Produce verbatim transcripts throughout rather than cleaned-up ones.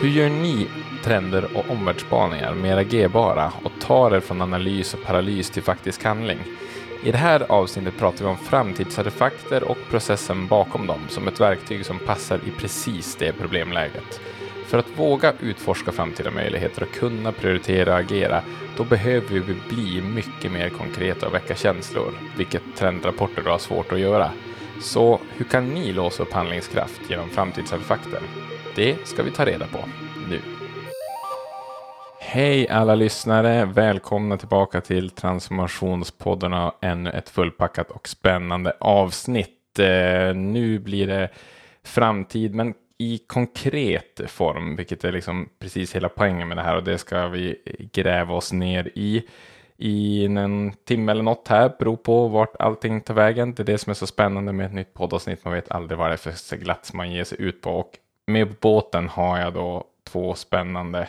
Hur gör ni trender och omvärldsspaningar mer agerbara och tar er från analys och paralys till faktisk handling? I det här avsnittet pratar vi om framtidsartefakter och processen bakom dem som ett verktyg som passar i precis det problemläget. För att våga utforska framtida möjligheter och kunna prioritera och agera, då behöver vi bli mycket mer konkreta och väcka känslor, vilket trendrapporter då har svårt att göra. Så hur kan ni låsa upp handlingskraft genom framtidsartefakter? Det ska vi ta reda på nu. Hej alla lyssnare, välkomna tillbaka till Transformationspodden och ännu ett fullpackat och spännande avsnitt. Nu blir det framtid, men i konkret form, vilket är liksom precis hela poängen med det här, och det ska vi gräva oss ner i i en timme eller något här, beror på vart allting tar vägen. Det är det som är så spännande med ett nytt poddavsnitt, man vet aldrig vad det är för seglats man ger sig ut på, och med båten har jag då två spännande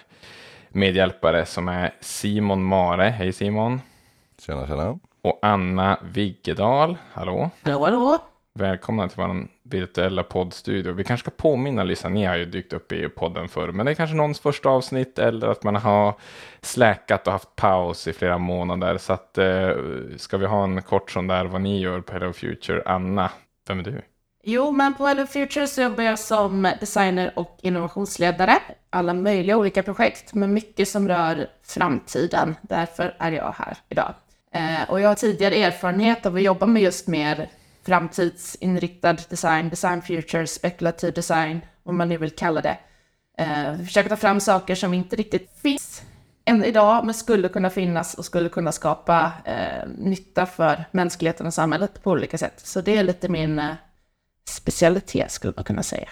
medhjälpare som är Simon Mare. Hej Simon! Tjena, tjena! Och Anna Viggedal. Hallå! Hallå, hallå! Välkomna till vår virtuella poddstudio. Vi kanske ska påminna, Lisa, ni har ju dykt upp i podden förr, men det är kanske någons första avsnitt eller att man har släkat och haft paus i flera månader. Så att, eh, ska vi ha en kort sån där vad ni gör på Hello Future? Anna, vem är du? Jo, men på Hello Future så jobbar jag som designer och innovationsledare. Alla möjliga olika projekt, men mycket som rör framtiden. Därför är jag här idag. Eh, och jag har tidigare erfarenhet av att jobba med just mer framtidsinriktad design, design future, spekulativ design, vad man nu vill kalla det. Eh, försöka ta fram saker som inte riktigt finns än idag, men skulle kunna finnas och skulle kunna skapa eh, nytta för mänskligheten och samhället på olika sätt. Så det är lite min eh, specialitet, skulle man kunna säga.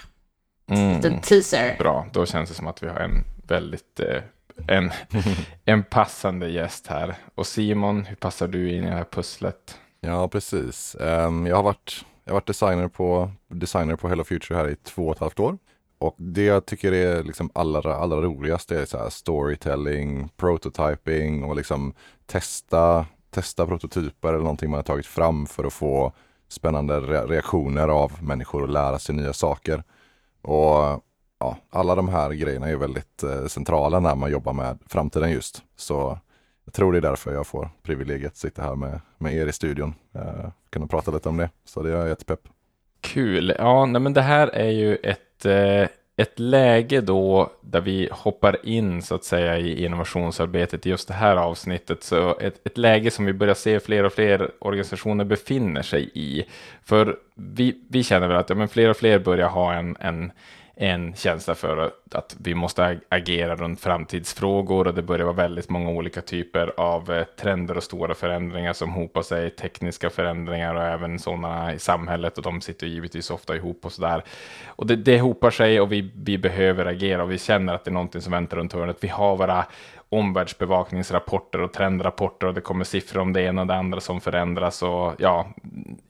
Mm. En teaser. Bra, då känns det som att vi har en väldigt eh, en, en passande gäst här. Och Simon, hur passar du in i det här pusslet? Ja, precis. Um, jag har varit, jag har varit designer, på, designer på Hello Future här i två och ett halvt år. Och det jag tycker är liksom allra, allra roligast är så här storytelling, prototyping och liksom testa, testa prototyper eller någonting man har tagit fram för att få spännande re- reaktioner av människor och lära sig nya saker. Och ja, alla de här grejerna är väldigt eh, centrala när man jobbar med framtiden just. Så jag tror det är därför jag får privilegiet att sitta här med, med er i studion. Eh, kunna prata lite om det. Så det är jag jättepepp. Kul. Ja, nej, men det här är ju ett, eh, ett läge då där vi hoppar in så att säga i innovationsarbetet i just det här avsnittet. Så ett, ett läge som vi börjar se fler och fler organisationer befinner sig i. För vi, vi känner väl att ja, men fler och fler börjar ha en... en en känsla för att vi måste agera runt framtidsfrågor, och det börjar vara väldigt många olika typer av trender och stora förändringar som hopar sig, tekniska förändringar och även sådana i samhället, och de sitter givetvis ofta ihop och sådär. Och det, det hopar sig och vi, vi behöver agera, och vi känner att det är någonting som väntar runt hörnet. Vi har våra omvärldsbevakningsrapporter och trendrapporter, och det kommer siffror om det ena och det andra som förändras, och ja,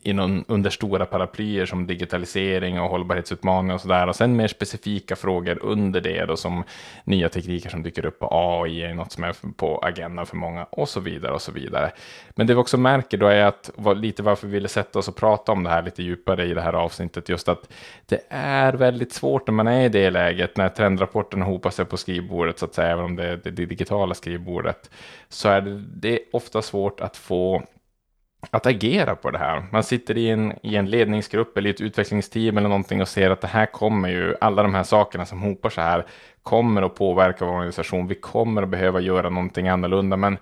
inom, under stora paraplyer som digitalisering och hållbarhetsutmaningar och sådär, och sen mer specifika frågor under det då, som nya tekniker som dyker upp, och A I är något som är på agendan för många, och så vidare och så vidare. Men det vi också märker då är att lite varför vi ville sätta oss och prata om det här lite djupare i det här avsnittet, just att det är väldigt svårt när man är i det läget, när trendrapporterna hopar sig på skrivbordet så att säga, även om det är digitalt skrivbordet, så är det, det är ofta svårt att få att agera på det här. Man sitter i en, i en ledningsgrupp eller i ett utvecklingsteam eller någonting och ser att det här kommer ju, alla de här sakerna som hopar så här kommer att påverka vår organisation. Vi kommer att behöva göra någonting annorlunda, men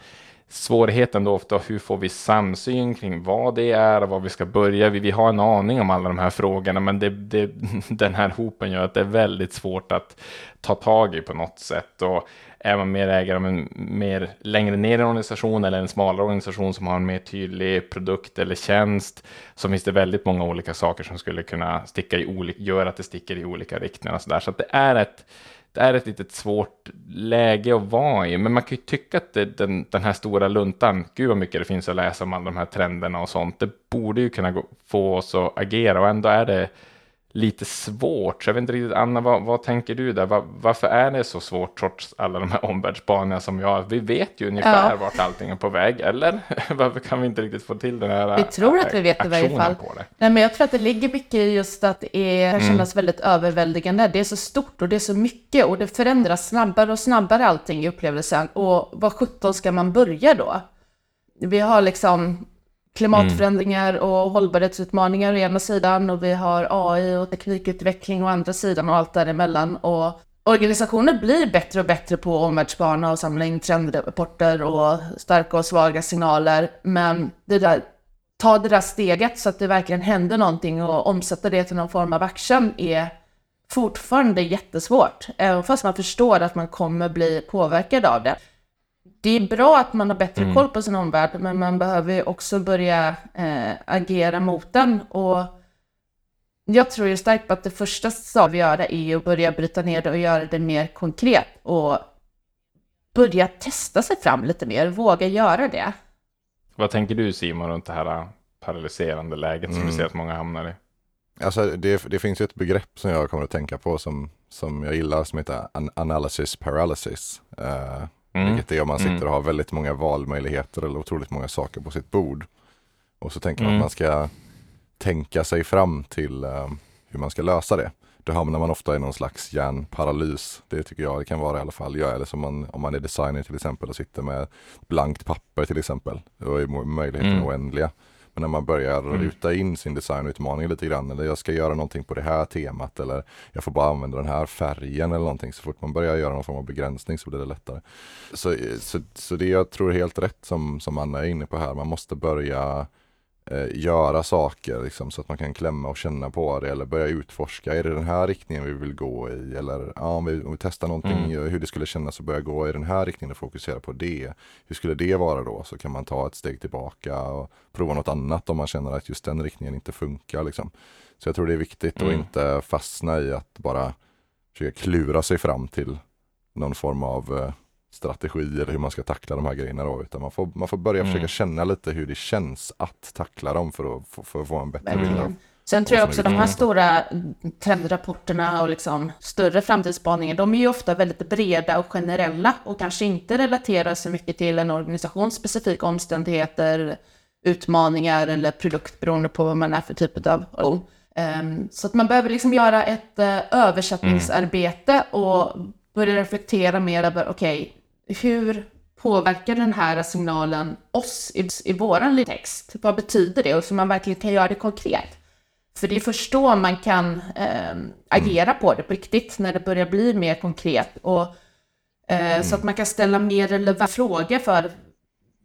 svårigheten då ofta, hur får vi samsyn kring vad det är och vad vi ska börja. Vi, vi har en aning om alla de här frågorna, men det, det, den här hopen gör att det är väldigt svårt att ta tag i på något sätt. Och är man mer ägare av en mer längre ner i en organisation eller en smalare organisation som har en mer tydlig produkt eller tjänst, så finns det väldigt många olika saker som skulle kunna sticka i olika, göra att det sticker i olika riktningar och sådär. Så att det är ett Det är ett litet svårt läge att vara i. Men man kan ju tycka att det, den, den här stora luntan, gud vad mycket det finns att läsa om alla de här trenderna och sånt, det borde ju kunna gå, få oss att agera, och ändå är det lite svårt. Så jag vet inte riktigt, Anna, vad, vad tänker du där? Var, varför är det så svårt trots alla de här omvärldsspaningarna som jag... Vi vet ju ungefär ja. vart allting är på väg, eller? Varför kan vi inte riktigt få till den här... Vi tror att vi vet det i varje fall. Nej, men jag tror att det ligger mycket i just att det är, mm. kännas väldigt överväldigande. Det är så stort och det är så mycket och det förändras snabbare och snabbare allting i upplevelsen. Och vad sjutton ska man börja då? Vi har liksom... klimatförändringar och hållbarhetsutmaningar å ena sidan, och vi har A I och teknikutveckling å andra sidan och allt däremellan. Och organisationer blir bättre och bättre på omvärldsbana och samla in trendrapporter och starka och svaga signaler. Men det där, ta det där steget så att det verkligen händer någonting och omsätta det till någon form av action är fortfarande jättesvårt. Även fast man förstår att man kommer bli påverkad av det. Det är bra att man har bättre mm. koll på sin omvärld, men man behöver också börja eh, agera mot den. Och jag tror ju starkt på att det första som vi gör är att börja bryta ner det och göra det mer konkret. Och börja testa sig fram lite mer, våga göra det. Vad tänker du, Simon, runt det här paralyserande läget som mm. vi ser att många hamnar i? Alltså det, det finns ju ett begrepp som jag kommer att tänka på som, som jag gillar, som heter an- analysis paralysis. Uh, Mm. Vilket är om man sitter och har väldigt många valmöjligheter eller otroligt många saker på sitt bord. Och så tänker man mm. att man ska tänka sig fram till uh, hur man ska lösa det. Då hamnar man ofta i någon slags hjärnparalys. Det tycker jag det kan vara i alla fall. Jag, eller som man, om man är designer till exempel och sitter med blankt papper till exempel. Då är möjligheterna mm. oändliga. Men när man börjar mm. ruta in sin designutmaning lite grann, eller jag ska göra någonting på det här temat, eller jag får bara använda den här färgen eller någonting. Så fort man börjar göra någon form av begränsning så blir det lättare. Så, så, så det jag tror är helt rätt som, som Anna är inne på här. Man måste börja eh, göra saker liksom, så att man kan klämma och känna på det, eller börja utforska. Är det den här riktningen vi vill gå i? Eller ja, om, vi, om vi testar någonting, mm. hur det skulle kännas att börja gå i den här riktningen och fokusera på det. Hur skulle det vara då? Så kan man ta ett steg tillbaka och prova något annat om man känner att just den riktningen inte funkar. Liksom. Så jag tror det är viktigt mm. att inte fastna i att bara försöka klura sig fram till någon form av strategi eller hur man ska tackla de här grejerna då, utan man får, man får börja mm. försöka känna lite hur det känns att tackla dem för att, för, för att få en bättre bild. Mm. Sen tror jag också att de här stora trendrapporterna och liksom större framtidsspaningar, de är ju ofta väldigt breda och generella och kanske inte relaterar så mycket till en organisations specifika omständigheter, utmaningar eller produkt beroende på vad man är för typ av roll. Um, så att man behöver liksom göra ett uh, översättningsarbete mm. och börja reflektera mer över, okej, okay, hur påverkar den här signalen oss i, i våran text? Vad betyder det? Och så man verkligen kan göra det konkret. För det är först då man kan eh, agera på det på riktigt, när det börjar bli mer konkret. Och, eh, mm. så att man kan ställa mer relevanta frågor för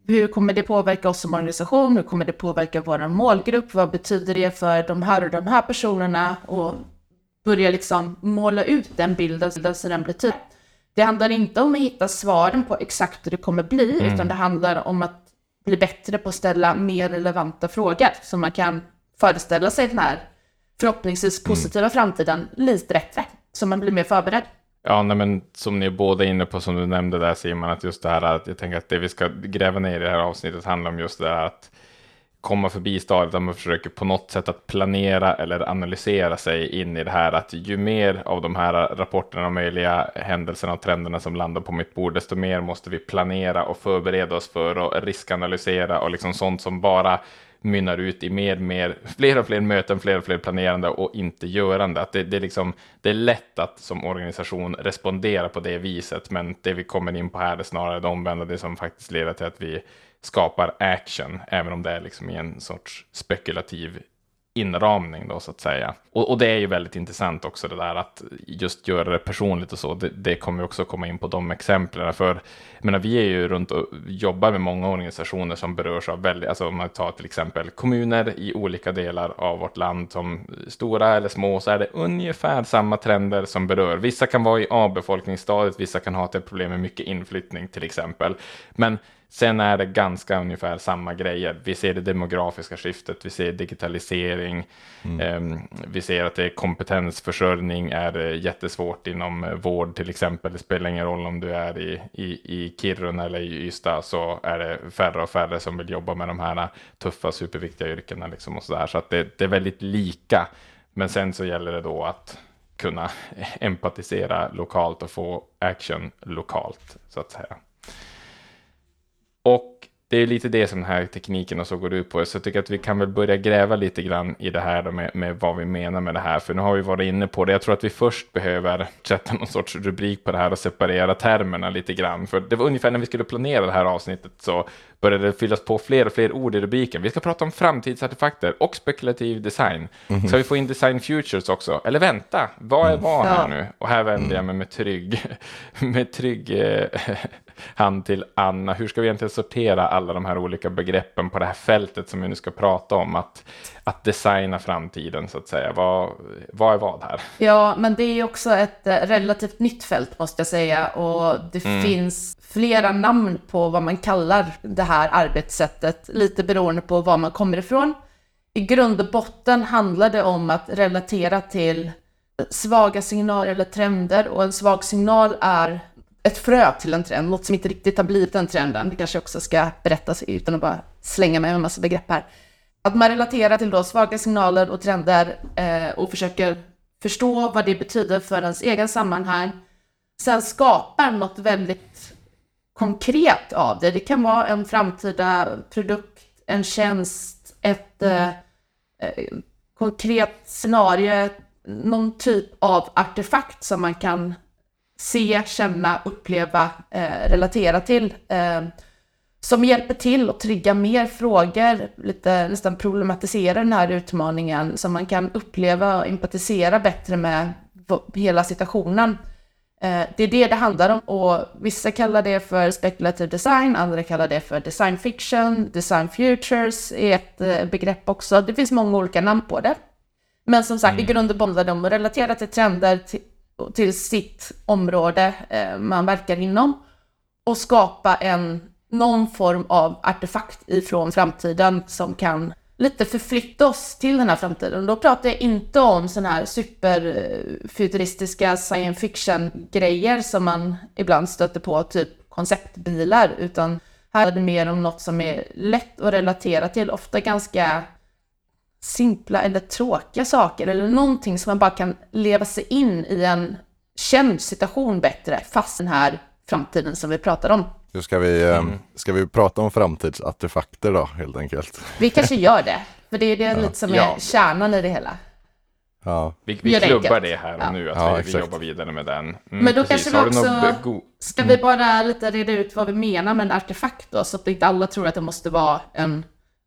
hur kommer det påverka oss som organisation? Hur kommer det påverka vår målgrupp? Vad betyder det för de här och de här personerna? Och börja liksom måla ut den bilden så den blir tydlig. Det handlar inte om att hitta svaren på exakt hur det kommer bli, mm. utan det handlar om att bli bättre på att ställa mer relevanta frågor så man kan föreställa sig den här förhoppningsvis positiva mm. framtiden lite rättare, så man blir mer förberedd. Ja, nej, men som ni båda är inne på, som du nämnde där Simon, att just det här, att jag tänker att det vi ska gräva ner i det här avsnittet handlar om just det här att komma förbi stadiet där man försöker på något sätt att planera eller analysera sig in i det här, att ju mer av de här rapporterna och möjliga händelserna och trenderna som landar på mitt bord, desto mer måste vi planera och förbereda oss för och riskanalysera och liksom sånt som bara mynnar ut i mer, mer, fler och fler möten, fler och fler planerande och inte görande. Att det, det, är liksom, det är lätt att som organisation respondera på det viset, men det vi kommer in på här är snarare det omvända, det som faktiskt leder till att vi skapar action, även om det är liksom i en sorts spekulativ inramning då, så att säga. Och, och det är ju väldigt intressant också det där att just göra det personligt och så. Det, det kommer vi också komma in på de exemplen. För jag menar, vi är ju runt och jobbar med många organisationer som berörs av väldigt, alltså om man tar till exempel kommuner i olika delar av vårt land, som stora eller små, så är det ungefär samma trender som berör. Vissa kan vara i avbefolkningsstadiet, vissa kan ha ett problem med mycket inflyttning till exempel. Men sen är det ganska ungefär samma grejer. Vi ser det demografiska skiftet, vi ser digitalisering, mm. eh, vi ser att det är kompetensförsörjning är jättesvårt inom vård till exempel. Det spelar ingen roll om du är i, i, i Kiruna eller i Ystad, så är det färre och färre som vill jobba med de här tuffa superviktiga yrkena. Liksom och så där. Så att det, det är väldigt lika Men sen så gäller det då att kunna empatisera lokalt och få action lokalt, så att säga. Och det är lite det som den här tekniken och så går ut på. Så jag tycker att vi kan väl börja gräva lite grann i det här med, med vad vi menar med det här. För nu har vi varit inne på det. Jag tror att vi först behöver sätta någon sorts rubrik på det här och separera termerna lite grann. För det var ungefär när vi skulle planera det här avsnittet så började det fyllas på fler och fler ord i rubriken. Vi ska prata om framtidsartefakter och spekulativ design. Mm-hmm. Ska vi få in design futures också? Eller vänta, vad är vad här nu? Och här vänder jag mig med trygg, med trygg eh, hand till Anna. Hur ska vi egentligen sortera alla de här olika begreppen på det här fältet som vi nu ska prata om? Att, att designa framtiden, så att säga. Vad, vad är vad här? Ja, men det är också ett relativt nytt fält, måste jag säga. Och det mm. finns flera namn på vad man kallar det här arbetssättet, lite beroende på var man kommer ifrån. I grund och botten handlar det om att relatera till svaga signaler eller trender, och en svag signal är ett frö till en trend, något som inte riktigt har blivit den trenden. Det kanske också ska berättas utan att bara slänga med en massa begrepp här. Att man relaterar till då svaga signaler och trender eh, och försöker förstå vad det betyder för ens egen sammanhang. Sen skapar något väldigt konkret av det. Det kan vara en framtida produkt, en tjänst, ett eh, konkret scenario, någon typ av artefakt som man kan se, känna, uppleva, eh, relatera till. Eh, som hjälper till att trigga mer frågor, lite nästan problematisera den här utmaningen så man kan uppleva och empatisera bättre med hela situationen. Det är det det handlar om, och vissa kallar det för spekulativ design, andra kallar det för design fiction, design futures är ett begrepp också. Det finns många olika namn på det. Men som sagt, mm. i grund och botten de relaterar till trender till, till sitt område man verkar inom och skapa en, någon form av artefakt ifrån framtiden som kan lite förflytta oss till den här framtiden. Då pratar jag inte om såna här superfuturistiska science fiction-grejer som man ibland stöter på, typ konceptbilar, utan här är det mer om något som är lätt att relatera till, ofta ganska simpla eller tråkiga saker, eller någonting som man bara kan leva sig in i en känd situation bättre, fast den här framtiden som vi pratar om. Nu ska vi, mm. ska vi prata om framtidsartefakter då, helt enkelt. Vi kanske gör det, för det är det ja. lite som är ja. kärnan i det hela. Ja. Vi, vi klubbar det här ja. nu, att ja, vi, vi jobbar vidare med den. Mm, Men då precis. kanske vi också, go- ska vi bara lite reda ut vad vi menar med en artefakt då, så att inte alla tror att det måste vara en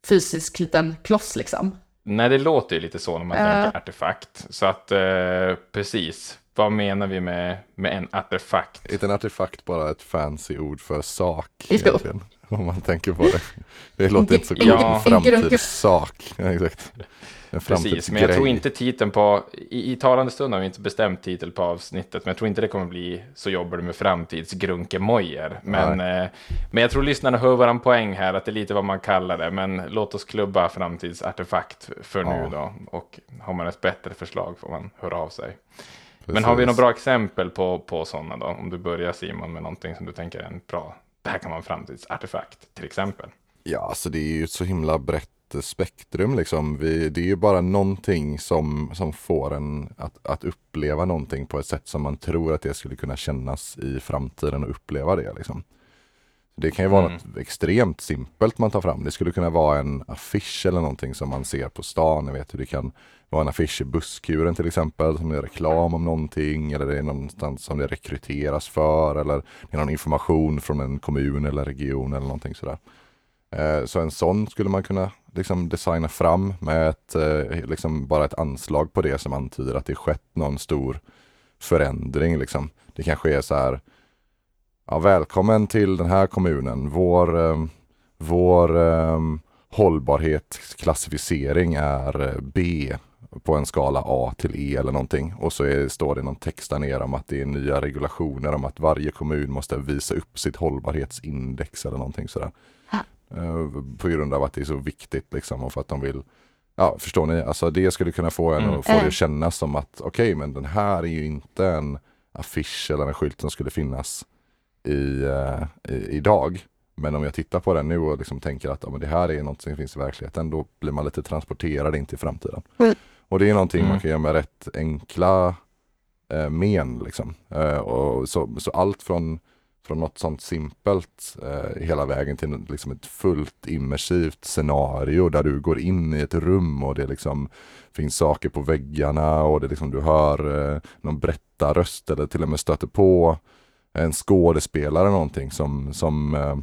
fysisk liten kloss liksom. Nej, det låter ju lite så när man uh. tänker artefakt, så att eh, precis. Vad menar vi med, med en artefakt? Inte en artefakt, bara ett fancy ord för sak. Egentligen, om man tänker på det. Det låter inte så bra. Ja. En framtidssak. Ja, exakt. En framtidsgrej. Precis, men jag tror inte titeln på... I, i talande stund har vi inte bestämt titel på avsnittet. Men jag tror inte det kommer bli så jobbar du med framtidsgrunkemojer. Men, eh, men jag tror lyssnarna hör våran poäng här. Att det är lite vad man kallar det. Men låt oss klubba framtidsartefakt för ja. nu då. Och har man ett bättre förslag får man höra av sig. Precis. Men har vi några bra exempel på, på sådana då? Om du börjar, Simon, med någonting som du tänker är en bra... Det här kan vara en framtidsartefakt, till exempel. Ja, alltså det är ju ett så himla brett spektrum liksom. Vi, det är ju bara någonting som, som får en att, att uppleva någonting på ett sätt som man tror att det skulle kunna kännas i framtiden och uppleva det liksom. Det kan ju vara mm. något extremt simpelt man tar fram. Det skulle kunna vara en affisch eller någonting som man ser på stan. Jag vet hur det kan vara en affisch i busskuren till exempel. Som är reklam om någonting. Eller det är någonstans som det rekryteras för. Eller det är någon information från en kommun eller region eller någonting sådär. Så en sån skulle man kunna liksom designa fram med ett, liksom bara ett anslag på det som antyder att det skett någon stor förändring. Liksom. Det kanske är så här... Ja, välkommen till den här kommunen. Vår, eh, vår eh, hållbarhetsklassificering är B på en skala A till E eller någonting. Och så är, står det någon text där nere om att det är nya regulationer om att varje kommun måste visa upp sitt hållbarhetsindex eller någonting sådär. Eh, på grund av att det är så viktigt liksom, och för att de vill... Ja, förstår ni? Alltså det skulle kunna få en och få det att kännas som att okej, okay, men den här är ju inte en affisch eller en skylt som skulle finnas I, uh, i, idag. Men om jag tittar på den nu och liksom tänker att ja, men det här är något som finns i verkligheten, då blir man lite transporterad in till framtiden. Mm. Och det är någonting mm. man kan göra med rätt enkla eh, men liksom. Eh, och så, så allt från, från något sånt simpelt eh, hela vägen till liksom ett fullt immersivt scenario där du går in i ett rum och det liksom finns saker på väggarna och det liksom du hör eh, någon berättarröst eller till och med stöter på en skådespelare någonting som, som eh,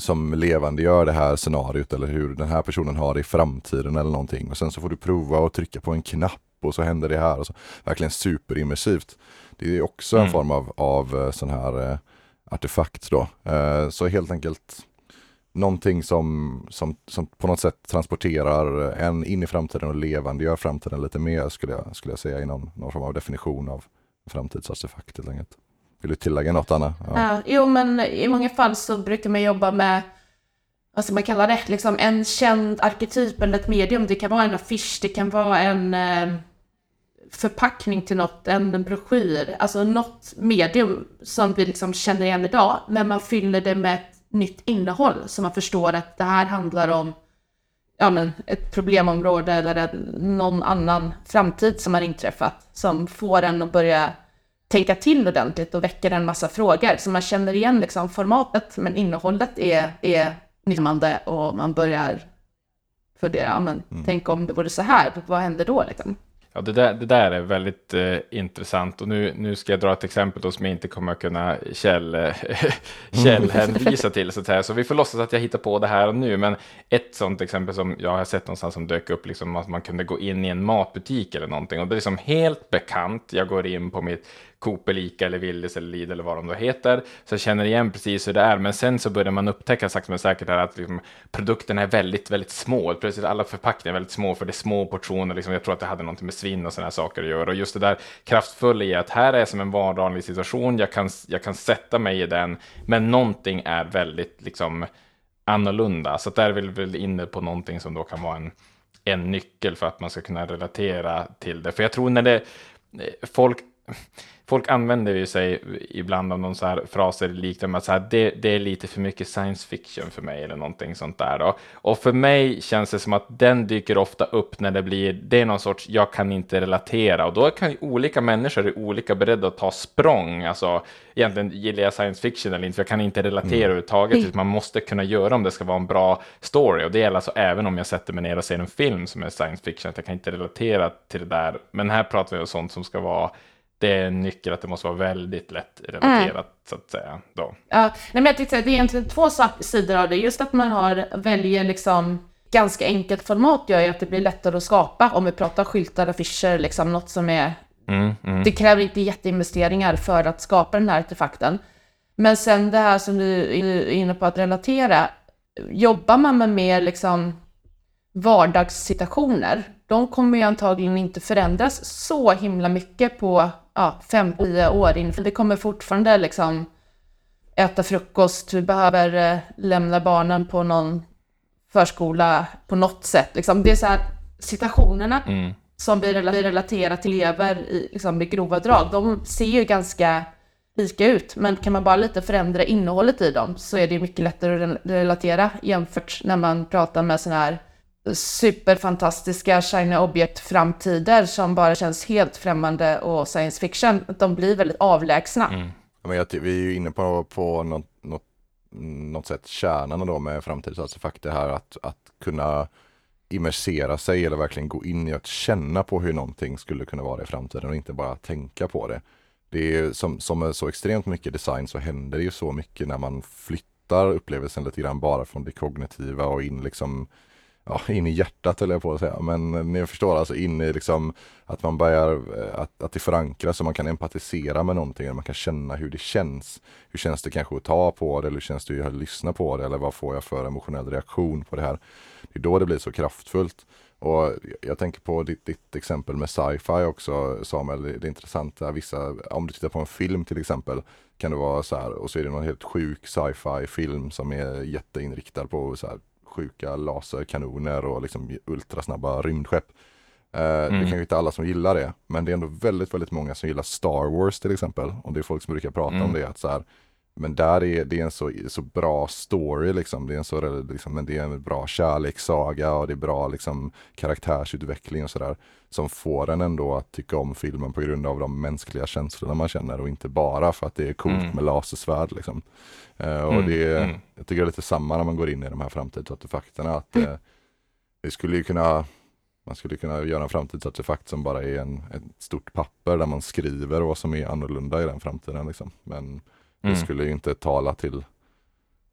som levandegör det här scenariot eller hur den här personen har det i framtiden eller någonting. Och sen så får du prova och trycka på en knapp och så händer det här. Och så. Verkligen superimmersivt. Det är också mm. en form av, av sån här eh, artefakt då. Eh, så helt enkelt någonting som, som, som på något sätt transporterar en in i framtiden och levandegör framtiden lite mer skulle jag, skulle jag säga i någon, någon form av definition av framtidsartefakt helt enkelt. Vill du tillägga något, Anna? Ja. Ja, jo, men i många fall så brukar man jobba med, vad ska man kalla det, liksom en känd arketyp eller ett medium. Det kan vara en affisch, det kan vara en eh, förpackning till något, en, en broschyr. Alltså något medium som vi liksom känner igen idag, men man fyller det med ett nytt innehåll så man förstår att det här handlar om ja, men ett problemområde eller någon annan framtid som har inträffat som får en att börja tänka till ordentligt och väcker en massa frågor. Så man känner igen liksom formatet, men innehållet är, är nymmande och man börjar fundera, ja, men mm. tänk om det vore så här, vad händer då? Liksom? Ja, det där, det där är väldigt eh, intressant och nu, nu ska jag dra ett exempel då som jag inte kommer att kunna käll, källhänvisa till. Så, här. Så vi får låtsas att jag hittar på det här nu, men ett sånt exempel som jag har sett någonstans som dök upp, liksom, att man kunde gå in i en matbutik eller någonting och det är liksom helt bekant, jag går in på mitt Coop eller Ica eller Willys eller Lidl eller vad de då heter, så jag känner igen precis hur det är, men sen så börjar man upptäcka sagt men säkert här, att liksom, produkterna är väldigt väldigt små, precis alla förpackningar är väldigt små för det är små portioner, liksom, jag tror att det hade någonting med svinn och sådana här saker att göra och just det där kraftfulla i att här är som en vardaglig situation, jag kan, jag kan sätta mig i den, men någonting är väldigt liksom annorlunda, så där vill vi inne på någonting som då kan vara en, en nyckel för att man ska kunna relatera till det, för jag tror när det folk Folk använder ju sig ibland av någon så här fraser liknande att så här, det, det är lite för mycket science fiction för mig eller någonting sånt där då. Och för mig känns det som att den dyker ofta upp när det blir, det är någon sorts, jag kan inte relatera. Och då kan ju olika människor är olika beredda att ta språng. Alltså egentligen gillar jag science fiction eller inte, för jag kan inte relatera mm. överhuvudtaget. Man måste kunna göra om det ska vara en bra story. Och det gäller alltså även om jag sätter mig ner och ser en film som är science fiction, att jag kan inte relatera till det där. Men här pratar vi om sånt som ska vara, det är en nyckel att det måste vara väldigt lätt relaterat mm. så att säga då. Ja, nej, men jag tyckte att det är egentligen två sidor av det. Just att man har, väljer liksom ganska enkelt format gör ju att det blir lättare att skapa. Om vi pratar skyltar, affischer, liksom något som är mm, mm. det kräver inte jätteinvesteringar för att skapa den här artefakten. Men sen det här som du är inne på att relatera, jobbar man med mer liksom vardagssituationer, de kommer ju antagligen inte förändras så himla mycket på ja, fem till tio år in. Vi kommer fortfarande liksom äta frukost, vi behöver eh, lämna barnen på någon förskola på något sätt. Liksom. Det är så här, situationerna mm. som vi relaterar till lever i, liksom, i grova drag, de ser ju ganska lika ut. Men kan man bara lite förändra innehållet i dem så är det mycket lättare att relatera jämfört när man pratar med sådana här superfantastiska shiny object-framtider som bara känns helt främmande och science fiction, de blir väldigt avlägsna. Mm. Ja, men jag, vi är ju inne på, på något, något, något sätt kärnan då med framtidsartefakter här, att, att kunna immersera sig eller verkligen gå in i att känna på hur någonting skulle kunna vara i framtiden och inte bara tänka på det. Det är ju som, som är så extremt mycket design, så händer det ju så mycket när man flyttar upplevelsen lite grann bara från det kognitiva och in liksom Ja, in i hjärtat eller jag på att säga, men ni förstår alltså in i liksom att man börjar, att, att det förankras så man kan empatisera med någonting eller man kan känna hur det känns. Hur känns det kanske att ta på det eller hur känns det att lyssna på det eller vad får jag för emotionell reaktion på det här? Det är då det blir så kraftfullt. Och jag tänker på ditt, ditt exempel med sci-fi också, Samuel, det är intressant att vissa, om du tittar på en film till exempel, kan det vara så här, och så är det någon helt sjuk sci-fi film som är jätteinriktad på så här sjuka laserkanoner och liksom ultrasnabba rymdskepp. Eh, mm. Det är kanske inte alla som gillar det, men det är ändå väldigt, väldigt många som gillar Star Wars till exempel. Och det är folk som brukar prata mm. om det, att så här, Men där är det är en så, så bra story liksom. Det är en så liksom, men det är en bra kärlekssaga och det är bra liksom karaktärsutveckling och sådär som får en ändå att tycka om filmen på grund av de mänskliga känslorna man känner och inte bara för att det är coolt mm. med lasersvärd liksom. Uh, och mm, det är, mm. jag tycker det är lite samma när man går in i de här framtidsartefakterna att uh, vi skulle ju kunna Man skulle kunna göra en framtidsartefakt som bara är en, ett stort papper där man skriver vad som är annorlunda i den framtiden. Liksom. Men mm. det skulle ju inte tala till,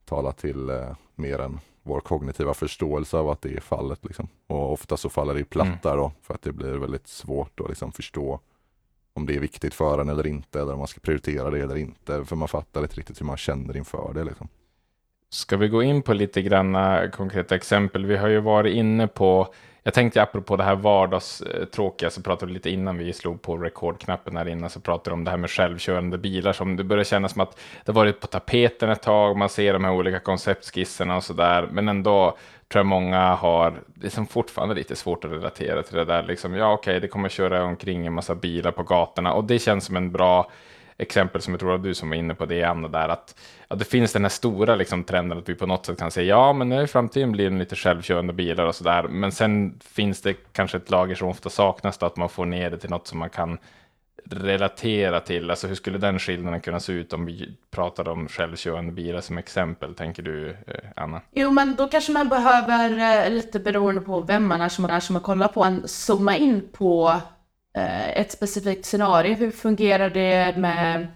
tala till eh, mer än vår kognitiva förståelse av att det är fallet. Liksom. Och ofta så faller det i platt där då, för att det blir väldigt svårt att liksom förstå om det är viktigt för en eller inte. Eller om man ska prioritera det eller inte. För man fattar inte riktigt hur man känner inför det. Liksom. Ska vi gå in på lite granna konkreta exempel? Vi har ju varit inne på... Jag tänkte apropå det här vardagstråkiga så pratade vi lite innan vi slog på rekordknappen här innan så pratade vi om det här med självkörande bilar som det börjar kännas som att det har varit på tapeten ett tag, man ser de här olika konceptskisserna och sådär, men ändå tror jag många har liksom fortfarande lite svårt att relatera till det där liksom, ja okej okay, det kommer köra omkring en massa bilar på gatorna och det känns som en bra exempel som jag tror att du som var inne på det, Anna, där att, att det finns den här stora liksom, trenden att vi på något sätt kan säga ja, men nu i framtiden blir det lite självkörande bilar och sådär, men sen finns det kanske ett lager som ofta saknas då, att man får ner det till något som man kan relatera till, alltså hur skulle den skillnaden kunna se ut om vi pratade om självkörande bilar som exempel, tänker du, Anna? Jo, men då kanske man behöver, lite beroende på vem man är som man, är, som man kollar på, man zooma in på ett specifikt scenario. Hur fungerar det med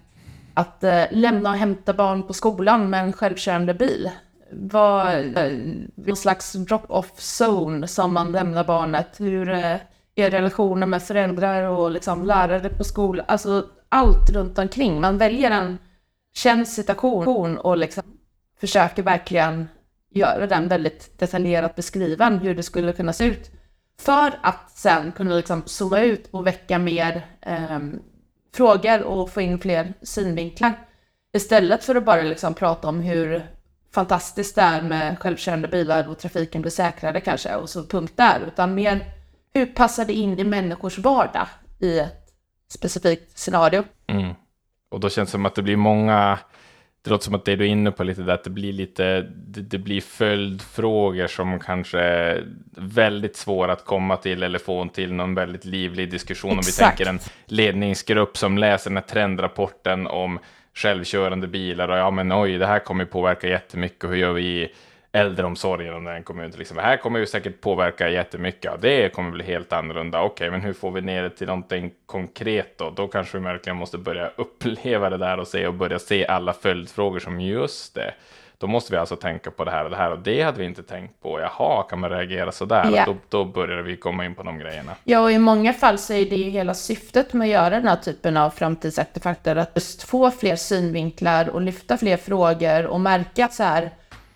att lämna och hämta barn på skolan med en självkörande bil? Vad en slags drop-off zone som man lämnar barnet? Hur är relationer med föräldrar och liksom lärare på skolan? Alltså allt runt omkring. Man väljer en känd situation och liksom försöker verkligen göra den väldigt detaljerat beskriven hur det skulle kunna se ut. För att sen kunna liksom zooma ut och väcka mer eh, frågor och få in fler synvinklar. Istället för att bara liksom prata om hur fantastiskt det är med självkörande bilar och trafiken blir säkrare kanske. Och så punkt där. Utan mer hur passar det in i människors vardag i ett specifikt scenario. Mm. Och då känns det som att det blir många... Det låter som att det du är inne på lite där, att det blir lite, det, det blir följdfrågor som kanske är väldigt svåra att komma till eller få till någon väldigt livlig diskussion. Exakt. Om vi tänker en ledningsgrupp som läser den här trendrapporten om självkörande bilar och ja men oj, det här kommer ju påverka jättemycket och hur gör vi i äldreomsorgen om den kommunen liksom. Det här kommer ju säkert påverka jättemycket och det kommer bli helt annorlunda. Okej, okay, men hur får vi ner det till någonting konkret då? Då kanske vi verkligen måste börja uppleva det där och se och börja se alla följdfrågor som just det. Då måste vi alltså tänka på det här och det här och det hade vi inte tänkt på. Jaha, kan man reagera sådär? Yeah. Då, då börjar vi komma in på de grejerna. Ja, och i många fall så är det ju hela syftet med att göra den här typen av framtidsartefakter att just få fler synvinklar och lyfta fler frågor och märka att så här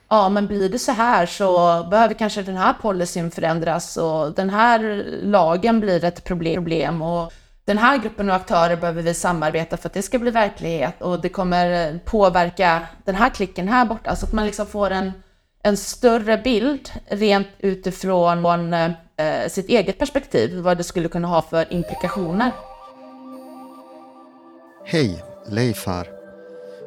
ja, men blir det så här så behöver kanske den här policyn förändras och den här lagen blir ett problem och den här gruppen av aktörer behöver vi samarbeta för att det ska bli verklighet och det kommer påverka den här klicken här borta. Så alltså att man liksom får en, en större bild rent utifrån en, eh, sitt eget perspektiv, vad det skulle kunna ha för implikationer. Hej, Leif här.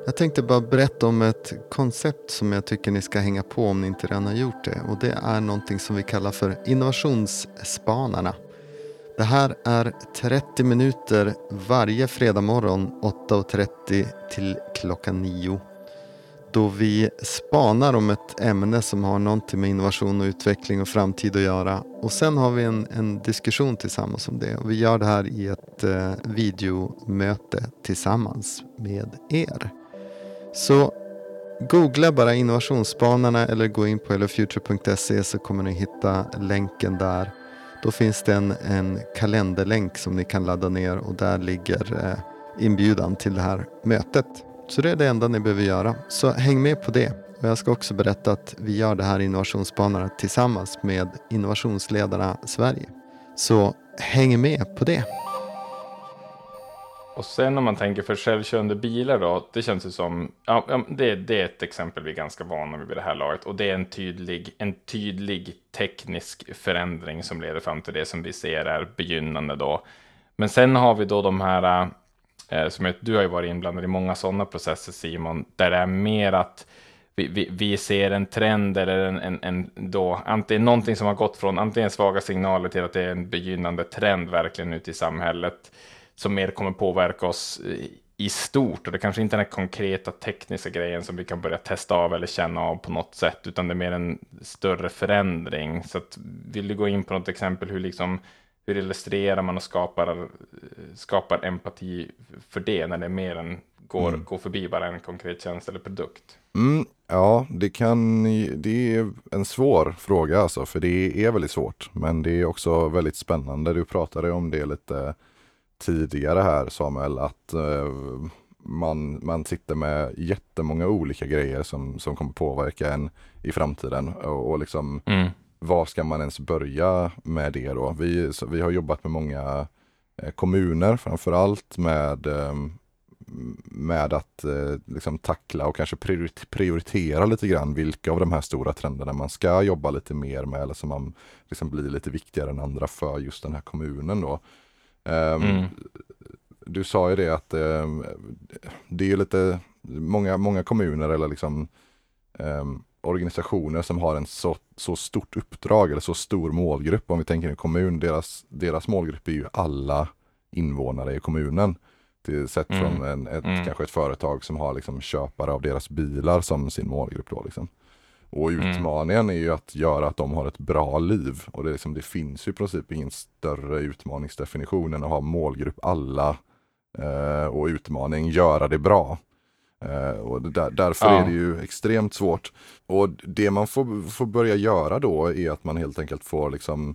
Jag tänkte bara berätta om ett koncept som jag tycker ni ska hänga på om ni inte redan har gjort det. Och det är någonting som vi kallar för Innovationsspanarna. Det här är trettio minuter varje fredag morgon åtta och trettio till klockan nio. Då vi spanar om ett ämne som har någonting med innovation och utveckling och framtid att göra. Och sen har vi en, en diskussion tillsammans om det. Och vi gör det här i ett eh, videomöte tillsammans med er. Så googla bara Innovationsspanarna eller gå in på hello future punkt se så kommer ni hitta länken där. Då finns det en, en kalenderlänk som ni kan ladda ner och där ligger eh, inbjudan till det här mötet. Så det är det enda ni behöver göra. Så häng med på det. Och jag ska också berätta att vi gör det här Innovationsspanarna tillsammans med Innovationsledarna Sverige. Så häng med på det. Och sen om man tänker för självkörande bilar då, det känns ju som, ja, det, det är ett exempel vi är ganska vana vid det här laget. Och det är en tydlig, en tydlig teknisk förändring som leder fram till det som vi ser är begynnande då. Men sen har vi då de här eh, som du har ju varit inblandad i många sådana processer, Simon, där det är mer att vi, vi, vi ser en trend eller en, en, en då, antingen någonting som har gått från antingen svaga signaler till att det är en begynnande trend verkligen ute i samhället som mer kommer påverka oss i stort, och det kanske inte är den konkreta tekniska grejen som vi kan börja testa av eller känna av på något sätt, utan det är mer en större förändring. Så att, vill du gå in på något exempel, hur, liksom, hur illustrerar man och skapar, skapar empati för det när det är mer än går, mm. går förbi bara en konkret tjänst eller produkt? Mm, ja, det, kan, det är en svår fråga alltså, för det är väldigt svårt, men det är också väldigt spännande. Du pratade om det lite tidigare här, Samuel, att uh, man, man sitter med jättemånga olika grejer som, som kommer påverka en i framtiden, och, och liksom mm. var ska man ens börja med det då? Vi, så, vi har jobbat med många eh, kommuner framförallt med, eh, med att eh, liksom tackla och kanske priori- prioritera lite grann vilka av de här stora trenderna man ska jobba lite mer med, eller som man liksom blir lite viktigare än andra för just den här kommunen då. Um, mm. Du sa ju det att um, det är ju lite många, många kommuner eller liksom um, organisationer som har en så, så stort uppdrag eller så stor målgrupp. Om vi tänker en kommun, deras, deras målgrupp är ju alla invånare i kommunen. Det är sett mm. från en, ett, mm. kanske ett företag som har liksom köpare av deras bilar som sin målgrupp då liksom. Och utmaningen mm. är ju att göra att de har ett bra liv. Och det, är liksom, det finns ju i princip ingen större utmaningsdefinition än att ha målgrupp alla eh, och utmaning göra det bra. Eh, och där, därför ja. är det ju extremt svårt. Och det man får, får börja göra då är att man helt enkelt får liksom,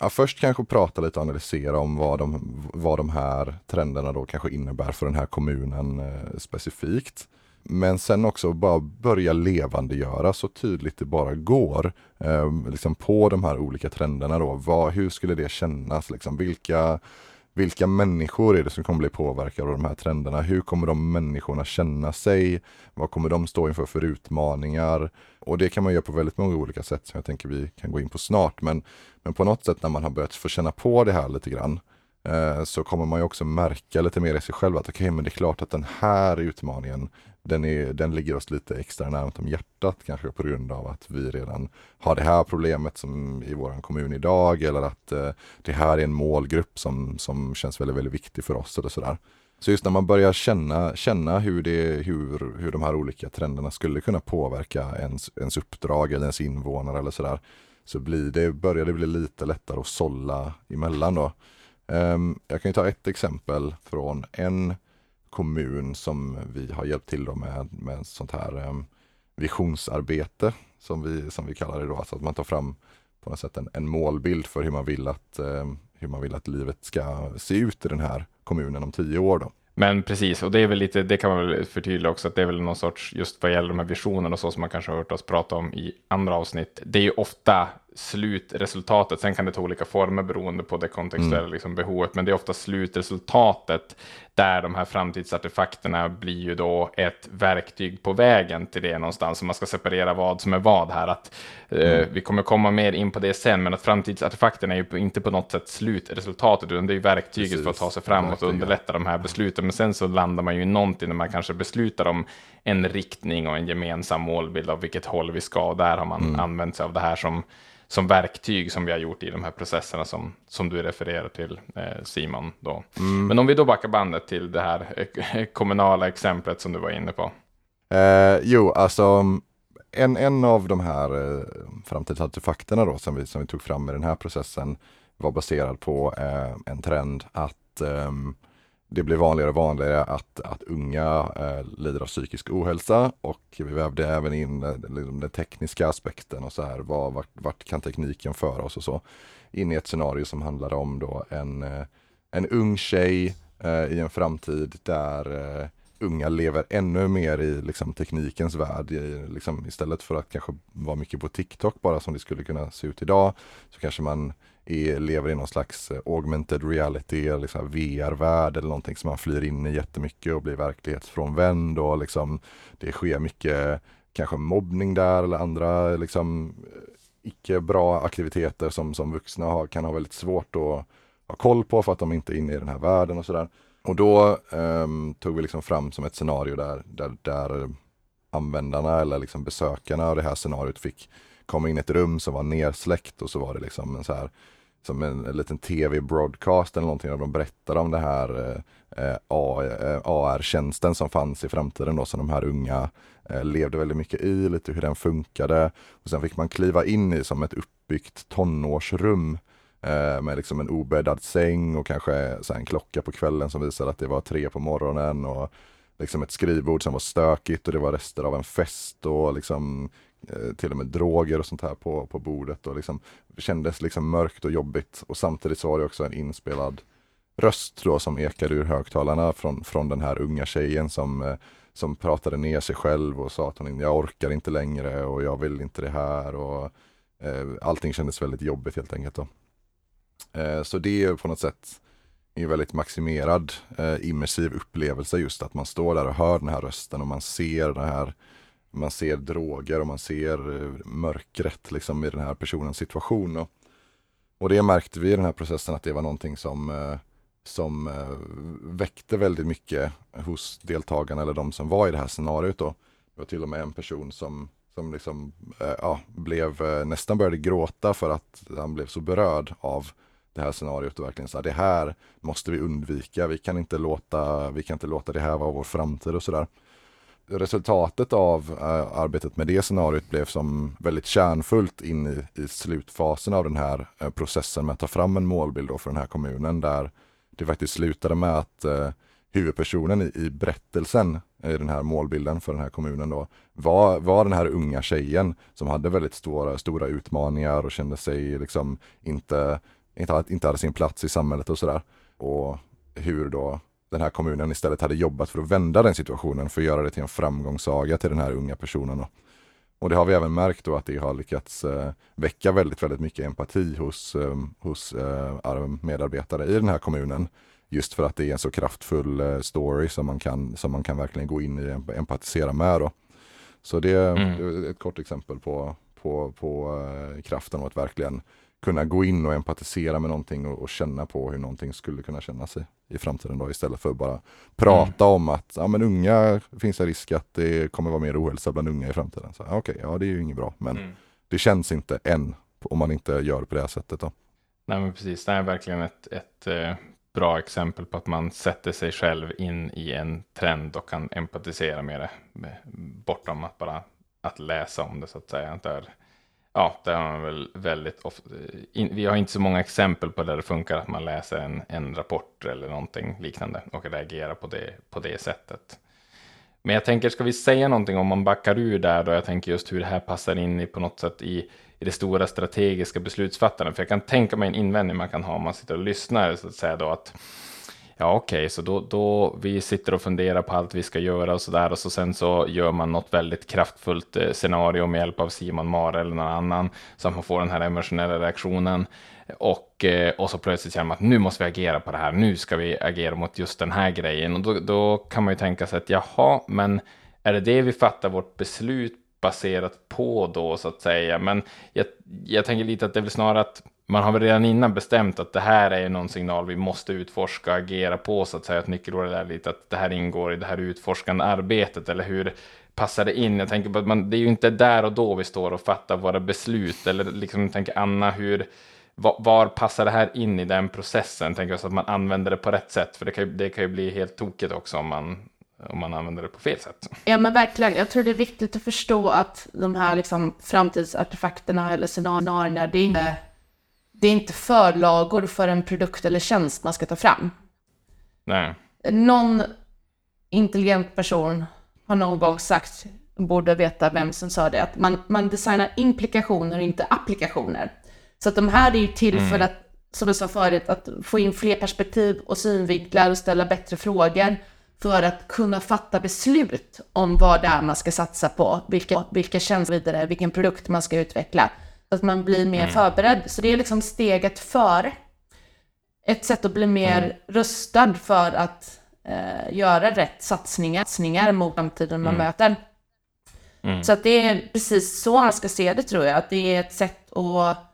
ja, först kanske prata lite och analysera om vad de, vad de här trenderna då kanske innebär för den här kommunen eh, specifikt. Men sen också bara börja levandegöra så tydligt det bara går eh, liksom på de här olika trenderna då. Vad, hur skulle det kännas? Liksom? Vilka, vilka människor är det som kommer bli påverkade av de här trenderna? Hur kommer de människorna känna sig? Vad kommer de stå inför för utmaningar? Och det kan man göra på väldigt många olika sätt som jag tänker vi kan gå in på snart. Men, men på något sätt när man har börjat få känna på det här lite grann, så kommer man ju också märka lite mer i sig själv att okej, okay, men det är klart att den här utmaningen, den, är, den ligger oss lite extra närmt om hjärtat, kanske på grund av att vi redan har det här problemet som i vår kommun idag, eller att eh, det här är en målgrupp som, som känns väldigt, väldigt viktig för oss eller sådär. Så just när man börjar känna, känna hur, det, hur, hur de här olika trenderna skulle kunna påverka ens, ens uppdrag eller ens invånare eller sådär, så blir det, börjar det bli lite lättare att sålla emellan då. Um, jag kan ju ta ett exempel från en kommun som vi har hjälpt till då med, med sånt här um, visionsarbete som vi, som vi kallar det då. Alltså att man tar fram på något sätt en, en målbild för hur man vill att, um, hur man vill att livet ska se ut i den här kommunen om tio år då. Men precis, och det är väl lite, det kan man väl förtydliga också, att det är väl någon sorts, just vad gäller de här visionerna och så som man kanske har hört oss prata om i andra avsnitt, det är ju ofta slutresultatet, sen kan det ta olika former beroende på det kontextuella mm. liksom, behovet, men det är ofta slutresultatet där de här framtidsartefakterna blir ju då ett verktyg på vägen till det någonstans, så man ska separera vad som är vad här, att mm. eh, vi kommer komma mer in på det sen, men att framtidsartefakterna är ju inte på något sätt slutresultatet, utan det är ju verktyget Precis. för att ta sig framåt och underlätta de här besluten, men sen så landar man ju i någonting när man kanske beslutar om en riktning och en gemensam målbild av vilket håll vi ska, och där har man mm. använt sig av det här som som verktyg som vi har gjort i de här processerna som, som du refererar till, eh, Simon. Då. Mm. Men om vi då backar bandet till det här eh, kommunala exemplet som du var inne på. Eh, jo, alltså en, en av de här eh, framtidsartefakterna då, som, vi, som vi tog fram i den här processen var baserad på eh, en trend att eh, det blir vanligare och vanligare att, att unga eh, lider av psykisk ohälsa, och vi vävde även in eh, den tekniska aspekten och så här, vad, vart, vart kan tekniken föra oss och så, in i ett scenario som handlade om då en, eh, en ung tjej eh, i en framtid där eh, unga lever ännu mer i liksom, teknikens värld. I, liksom, istället för att kanske vara mycket på TikTok bara som det skulle kunna se ut idag, så kanske man är, lever i någon slags augmented reality, liksom V R-värld eller någonting som man flyr in i jättemycket och blir verklighetsfrånvänd, och liksom, det sker mycket kanske mobbning där eller andra liksom, icke bra aktiviteter som, som vuxna har, kan ha väldigt svårt att ha koll på för att de inte är inne i den här världen och sådär. Och då um, tog vi liksom fram som ett scenario där, där, där användarna eller liksom besökarna av det här scenariot fick komma in i ett rum som var nersläckt, och så var det liksom en så här, som en, en liten tv-broadcast eller någonting, där de berättade om det här eh, A R-tjänsten som fanns i framtiden då, som de här unga eh, levde väldigt mycket i, lite hur den funkade. Och sen fick man kliva in i som ett uppbyggt tonårsrum eh, med liksom en obäddad säng och kanske så här, en klocka på kvällen som visade att det var tre på morgonen, och liksom ett skrivbord som var stökigt, och det var rester av en fest och liksom till och med droger och sånt här på, på bordet, och liksom kändes liksom mörkt och jobbigt. Och samtidigt så var det också en inspelad röst då, som ekade ur högtalarna från, från den här unga tjejen som, som pratade ner sig själv och sa att hon, jag orkar inte längre och jag vill inte det här, och eh, allting kändes väldigt jobbigt helt enkelt då. Eh, så det är på något sätt en väldigt maximerad eh, immersiv upplevelse, just att man står där och hör den här rösten och man ser den här man ser droger och man ser mörkret liksom i den här personens situation. Och, och det märkte vi i den här processen, att det var någonting som, som väckte väldigt mycket hos deltagarna eller de som var i det här scenariot då. Det var till och med en person som, som liksom, ja, blev, nästan började gråta för att han blev så berörd av det här scenariot och verkligen sa, det här måste vi undvika, vi kan inte låta, vi kan inte låta det här vara vår framtid och sådär. Resultatet av äh, arbetet med det scenariot blev som väldigt kärnfullt in i, i slutfasen av den här äh, processen med att ta fram en målbild då för den här kommunen, där det faktiskt slutade med att äh, huvudpersonen i, i berättelsen i den här målbilden för den här kommunen då var, var den här unga tjejen som hade väldigt stora, stora utmaningar och kände sig liksom inte, inte, inte hade sin plats i samhället och sådär. Och hur då den här kommunen istället hade jobbat för att vända den situationen, för att göra det till en framgångssaga till den här unga personen. Då. Och det har vi även märkt då, att det har lyckats eh, väcka väldigt, väldigt mycket empati hos, eh, hos eh, medarbetare i den här kommunen. Just för att det är en så kraftfull eh, story som man, kan, som man kan verkligen gå in i och empatisera med. Då. Så det är mm. ett kort exempel på, på, på eh, kraften av att verkligen kunna gå in och empatisera med någonting och, och känna på hur någonting skulle kunna känna sig i framtiden då, istället för att bara prata mm. om att ja, men unga, finns en risk att det kommer vara mer ohälsa bland unga i framtiden. Så okej, okay, ja det är ju inget bra, men mm. det känns inte än om man inte gör på det här sättet då. Nej men precis, det är verkligen ett, ett bra exempel på att man sätter sig själv in i en trend och kan empatisera med det, bortom att bara att läsa om det så att säga. Inte Ja, det har man väl väldigt ofta. In, vi har inte så många exempel på där det funkar att man läser en, en rapport eller någonting liknande och reagerar på det, på det sättet. Men jag tänker, ska vi säga någonting om man backar ur där då? Jag tänker just hur det här passar in i på något sätt i, i det stora strategiska beslutsfattandet. För jag kan tänka mig en invändning man kan ha om man sitter och lyssnar, så att säga då att ja okej, okay, så då, då vi sitter och funderar på allt vi ska göra och sådär, och så sen så gör man något väldigt kraftfullt scenario med hjälp av Simon Mare eller någon annan, så att man får den här emotionella reaktionen, och, och så plötsligt känner man att nu måste vi agera på det här, nu ska vi agera mot just den här grejen, och då, då kan man ju tänka sig att jaha, men är det det vi fattar vårt beslut baserat på då, så att säga? Men jag, jag tänker lite att det blir snarare att man har väl redan innan bestämt att det här är någon signal vi måste utforska och agera på, så att säga. Att nyckelordet är lite att det här ingår i det här utforskande arbetet, eller hur passar det in? Jag tänker på att man, det är ju inte där och då vi står och fattar våra beslut, eller liksom, jag tänker Anna, hur, var, var passar det här in i den processen? Tänker jag, så att man använder det på rätt sätt, för det kan ju, det kan ju bli helt tokigt också om man, om man använder det på fel sätt. Ja men verkligen, jag tror det är viktigt att förstå att de här liksom framtidsartefakterna eller scenarierna, det är inte Det är inte förlagor för en produkt eller tjänst man ska ta fram. Nej. Någon intelligent person har någon gång sagt, borde veta vem som sa det, att man, man designar implikationer, inte applikationer. Så att de här är ju till för att, mm. som du sa förut, att få in fler perspektiv och synvinklar och ställa bättre frågor för att kunna fatta beslut om vad det är man ska satsa på, vilka, vilka tjänster vidare, vilken produkt man ska utveckla. Att man blir mer mm. förberedd. Så det är liksom steget före. Ett sätt att bli mer mm. rustad för att eh, göra rätt satsningar, satsningar mot framtiden man mm. möter. Mm. Så att det är precis så man ska se det, tror jag. Att det är ett sätt att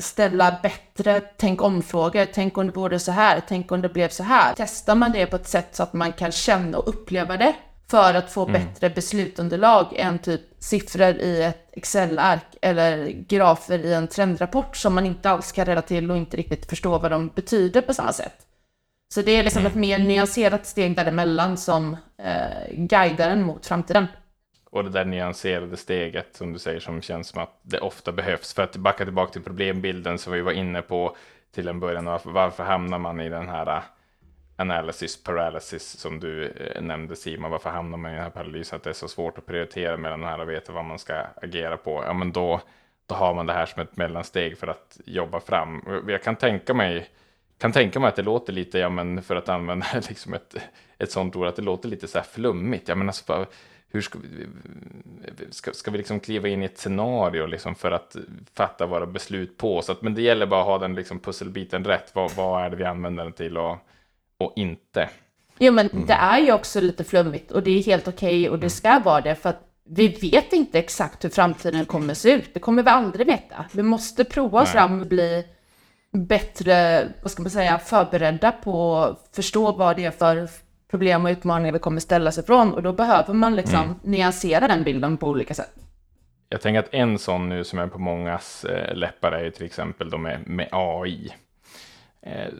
ställa bättre, tänk om frågor, tänk om det vore så här, tänk om det blev så här. Testar man det på ett sätt så att man kan känna och uppleva det för att få mm. bättre beslutunderlag än typ siffror i ett Excel-ark eller grafer i en trendrapport som man inte alls kan relatera till och inte riktigt förstå vad de betyder på samma sätt. Så det är liksom ett mer nyanserat steg däremellan som eh, guidar en mot framtiden. Och det där nyanserade steget som du säger som känns som att det ofta behövs. För att backa tillbaka till problembilden som vi var inne på till en början. Varför, varför hamnar man i den här analysis paralysis som du nämnde, Simon? Varför hamnar man i den här paralysen att det är så svårt att prioritera mellan det här och veta vad man ska agera på? Ja, men då, då har man det här som ett mellansteg för att jobba fram. Jag kan tänka mig... kan tänka mig att det låter lite, ja, men för att använda liksom ett, ett sånt ord, att det låter lite så här flummigt. Ja, men alltså, hur ska, vi, ska, ska vi liksom kliva in i ett scenario liksom för att fatta våra beslut på? Så att, men det gäller bara att ha den liksom pusselbiten rätt. Vad, vad är det vi använder den till och, och inte? Jo, men mm. det är ju också lite flummigt och det är helt okej och det ska vara det för att vi vet inte exakt hur framtiden kommer se ut. Det kommer vi aldrig veta. Vi måste prova oss fram och bli... bättre, vad ska man säga, förberedda på att förstå vad det är för problem och utmaningar vi kommer ställa sig ifrån. Och då behöver man liksom mm. nyansera den bilden på olika sätt. Jag tänker att en sån nu som är på mångas läppar är till exempel de med, med A I.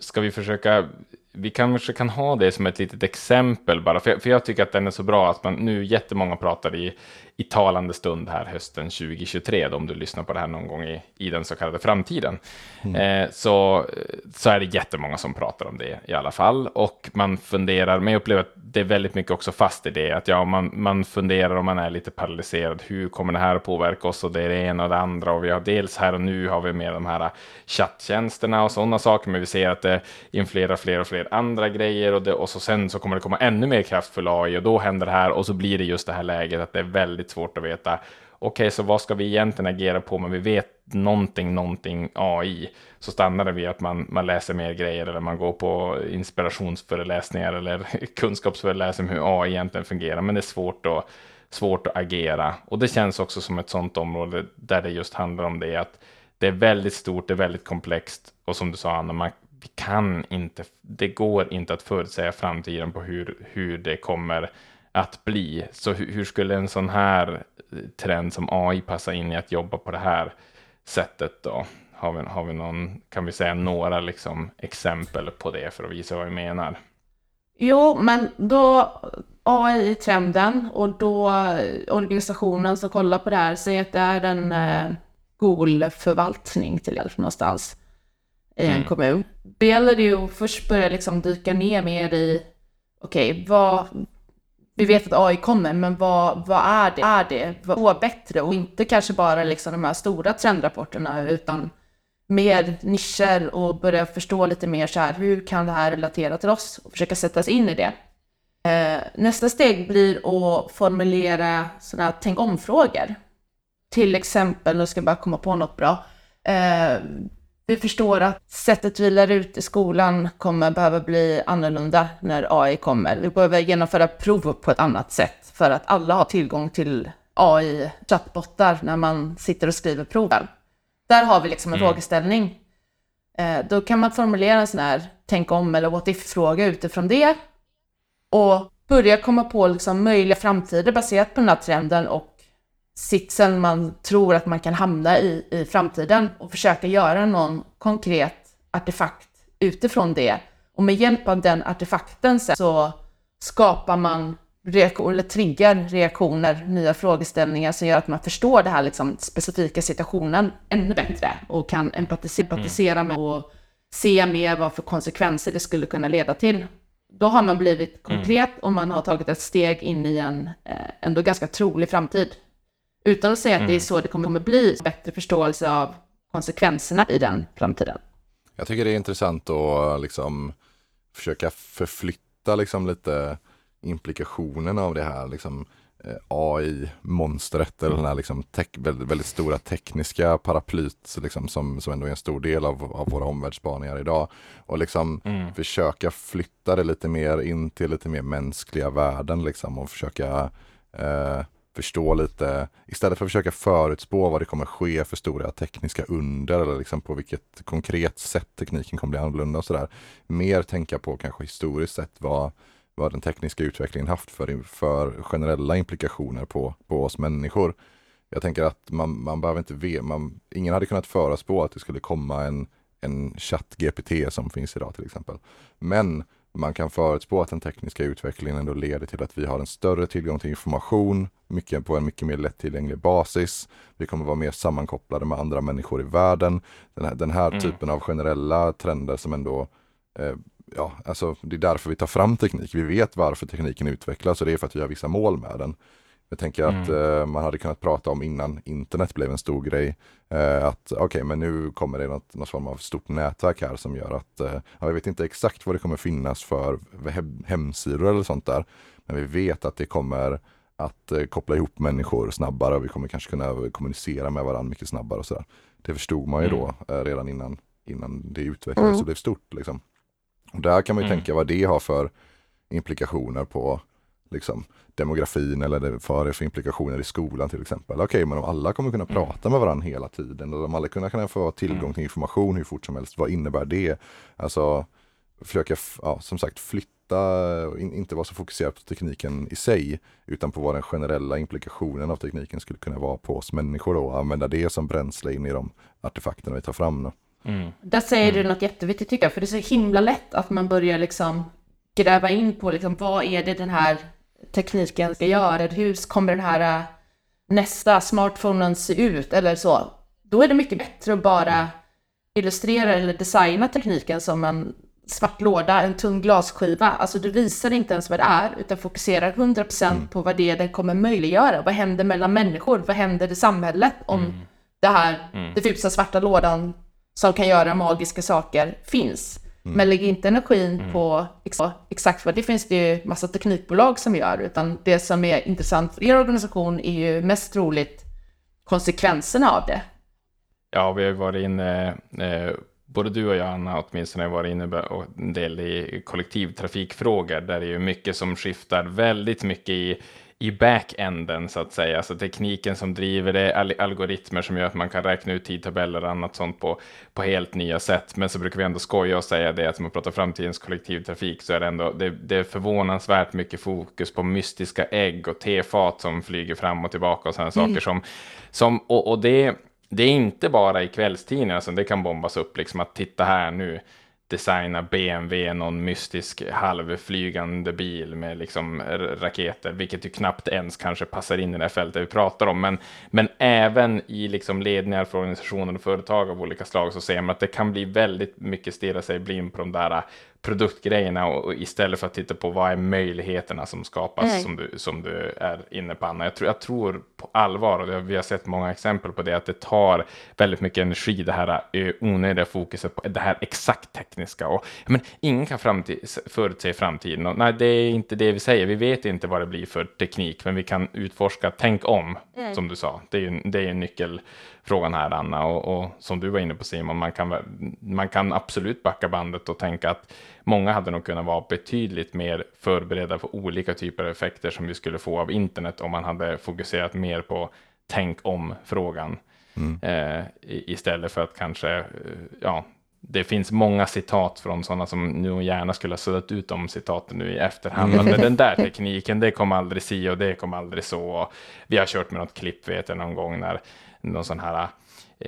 Ska vi försöka, vi kanske kan ha det som ett litet exempel bara, för jag, för jag tycker att den är så bra att man nu jättemånga pratar i, i talande stund här hösten tjugohundratjugotre, då, om du lyssnar på det här någon gång i, i den så kallade framtiden, mm. eh, så, så är det jättemånga som pratar om det i alla fall, och man funderar, men jag upplever att det är väldigt mycket också fast i det, att ja, man, man funderar om man är lite paralyserad, hur kommer det här att påverka oss, och det är det ena och det andra, och vi har dels här och nu har vi med de här chatttjänsterna och sådana saker, men vi ser att det influerar fler och fler andra grejer, och, det, och så sen så kommer det komma ännu mer kraftfull A I, och då händer det här, och så blir det just det här läget att det är väldigt svårt att veta, okej, okay, så vad ska vi egentligen agera på, men vi vet någonting, någonting A I, så stannar det vid att man, man läser mer grejer, eller man går på inspirationsföreläsningar eller kunskapsföreläsningar hur A I egentligen fungerar, men det är svårt att, svårt att agera, och det känns också som ett sånt område där det just handlar om det, att det är väldigt stort, det är väldigt komplext, och som du sa, Anna, man vi kan inte, det går inte att förutsäga framtiden på hur, hur det kommer att bli. Så hur, hur skulle en sån här trend som A I passa in i att jobba på det här sättet då? Har vi, har vi någon, kan vi säga några liksom exempel på det för att visa vad vi menar? Jo, men då A I är trenden, och då organisationen som kollar på det här säger att det är en eh, skolförvaltning till exempel någonstans. I en mm. kommun. Det gäller det ju att först börja liksom dyka ner mer i okej, okay, vad vi vet att A I kommer, men vad, vad är det? Är det? Vad är bättre? Och inte kanske bara liksom de här stora trendrapporterna, utan mer nischer, och börja förstå lite mer så här, hur kan det här relatera till oss? Och försöka sätta sig in i det. Eh, nästa steg blir att formulera sådana här tänk om-frågor. Till exempel, nu ska jag bara komma på något bra. Eh, Vi förstår att sättet vi lär ut i skolan kommer behöva bli annorlunda när A I kommer. Vi behöver genomföra prov på ett annat sätt för att alla har tillgång till A I-chattbottar när man sitter och skriver proven. Där har vi liksom en mm. frågeställning. Då kan man formulera en sån här tänk om eller what if-fråga utifrån det. Och börja komma på liksom möjliga framtider baserat på den här trenden och sitsen man tror att man kan hamna i i framtiden, och försöka göra någon konkret artefakt utifrån det. Och med hjälp av den artefakten så skapar man reaktioner, eller triggar reaktioner, nya frågeställningar som gör att man förstår den här liksom specifika situationen ännu bättre och kan empatisera med och se mer vad för konsekvenser det skulle kunna leda till. Då har man blivit konkret och man har tagit ett steg in i en ändå ganska trolig framtid. Utan att säga att mm. det är så det kommer att bli, bättre förståelse av konsekvenserna i den framtiden. Jag tycker det är intressant att liksom försöka förflytta liksom lite implikationerna av det här liksom A I-monstret, eller den här liksom te- väldigt, väldigt stora tekniska paraplyt liksom, som, som ändå är en stor del av, av våra omvärldsspaningar idag, och liksom mm. försöka flytta det lite mer in till lite mer mänskliga värden liksom, och försöka... Eh, förstå lite, istället för att försöka förutspå vad det kommer ske för stora tekniska under eller liksom på vilket konkret sätt tekniken kommer bli annorlunda och sådär. Mer tänka på kanske historiskt sett vad, vad den tekniska utvecklingen haft för, för generella implikationer på, på oss människor. Jag tänker att man, man behöver inte ve, man, ingen hade kunnat förutspå att det skulle komma en, en chatt G P T som finns idag till exempel. Men man kan förutspå att den tekniska utvecklingen ändå leder till att vi har en större tillgång till information, mycket på en mycket mer lättillgänglig basis. Vi kommer vara mer sammankopplade med andra människor i världen. Den här, den här mm. typen av generella trender som ändå, eh, ja, alltså det är därför vi tar fram teknik. Vi vet varför tekniken utvecklas och det är för att vi har vissa mål med den. Jag tänker mm. att eh, man hade kunnat prata om innan internet blev en stor grej. Eh, att okej, okay, men nu kommer det något, någon form av stort nätverk här som gör att eh, jag vet inte exakt vad det kommer finnas för he- hemsidor eller sånt där. Men vi vet att det kommer att eh, koppla ihop människor snabbare och vi kommer kanske kunna kommunicera med varandra mycket snabbare och sådär. Det förstod man ju mm. då eh, redan innan, innan det utvecklades mm. och blev stort. Liksom. Och där kan man ju mm. tänka vad det har för implikationer på liksom demografin eller det för implikationer i skolan till exempel. Okej, okay, men om alla kommer kunna prata med varandra hela tiden och om alla kommer kunna få tillgång till information hur fort som helst, vad innebär det? Alltså försöka, ja, som sagt flytta, inte vara så fokuserad på tekniken i sig utan på vad den generella implikationen av tekniken skulle kunna vara på oss människor och använda det som bränsle in i de artefakterna vi tar fram. Då. Mm. Där säger du något jätteviktigt tycker jag, för det är så himla lätt att man börjar liksom gräva in på liksom, vad är det den här tekniken ska göra, hur kommer den här nästa smartphonen se ut eller så. Då är det mycket bättre att bara illustrera eller designa tekniken som en svart låda, en tunn glasskiva. Alltså du visar inte ens vad det är utan fokuserar hundra procent mm. på vad det är den kommer möjliggöra. Vad händer mellan människor? Vad händer i samhället om mm. det här mm. diffusa svarta lådan som kan göra magiska saker finns? Mm. Men lägg inte energin mm. på exakt vad det finns, det är ju massa teknikbolag som gör, utan det som är intressant för er organisation är ju mest troligt konsekvenserna av det. Ja, vi har varit inne, både du och jag Anna åtminstone har varit inne en del i kollektivtrafikfrågor där det är ju mycket som skiftar väldigt mycket i i back-enden så att säga, alltså tekniken som driver det, al- algoritmer som gör att man kan räkna ut tidtabeller och annat sånt på, på helt nya sätt. Men så brukar vi ändå skoja och säga det, att om man pratar framtidens kollektivtrafik så är det ändå, det, det är förvånansvärt mycket fokus på mystiska ägg och tefat som flyger fram och tillbaka och sådana mm. saker som, som och, och det, det är inte bara i kvällstidningar, alltså det kan bombas upp liksom att titta här nu, designa B M W, någon mystisk halvflygande bil med liksom raketer, vilket ju knappt ens kanske passar in i det här fältet vi pratar om, men, men även i liksom ledningar för organisationer och företag av olika slag så ser man att det kan bli väldigt mycket stirra sig blind på de där produktgrejerna och, och istället för att titta på vad är möjligheterna som skapas mm. som, du, som du är inne på Anna. Jag tror, jag tror på allvar, och vi har sett många exempel på det, att det tar väldigt mycket energi det här onödiga fokuset på det här exakt tekniska och men ingen kan framtid, förutse framtiden och, nej det är inte det vi säger, vi vet inte vad det blir för teknik men vi kan utforska, tänk om mm. som du sa, det är ju det är en nyckel frågan här Anna och, och som du var inne på Simon, man kan, man kan absolut backa bandet och tänka att många hade nog kunnat vara betydligt mer förberedda för olika typer av effekter som vi skulle få av internet om man hade fokuserat mer på tänk om frågan mm. eh, istället för att kanske eh, ja, det finns många citat från sådana som nu gärna skulle ha suddat ut de citaten nu i efterhand. Men den där tekniken, det kom aldrig si och det kom aldrig så. Och vi har kört med något klipp, vet jag, någon gång när någon sån här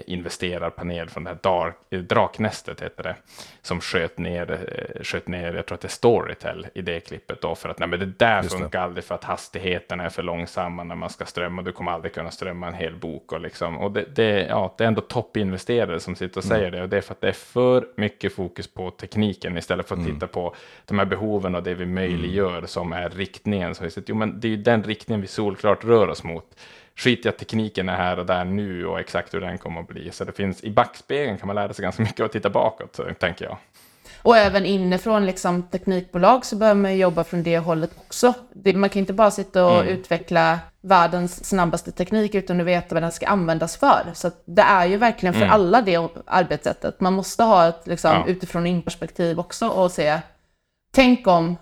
investerarpanel från det här dark, Draknästet heter det, som sköt ner, sköt ner, jag tror att det är Storytel i det klippet då, för att nej men det där just funkar det. Aldrig för att hastigheterna är för långsamma när man ska strömma, du kommer aldrig kunna strömma en hel bok och liksom, och det, det, ja, det är ändå toppinvesterare som sitter och säger mm. det, och det är för att det är för mycket fokus på tekniken istället för att mm. titta på de här behoven och det vi möjliggör mm. som är riktningen, som vi sitter, jo men det är ju den riktningen vi solklart rör oss mot. Skit i att tekniken är här och där nu och exakt hur den kommer att bli. Så det finns, i backspegeln kan man lära sig ganska mycket att titta bakåt, tänker jag. Och även inifrån liksom, teknikbolag så bör man jobba från det hållet också. Det, man kan inte bara sitta och mm. utveckla världens snabbaste teknik utan att veta vad den ska användas för. Så det är ju verkligen för mm. alla det arbetssättet. Man måste ha ett liksom, ja. utifrån in-perspektiv också och se, tänk om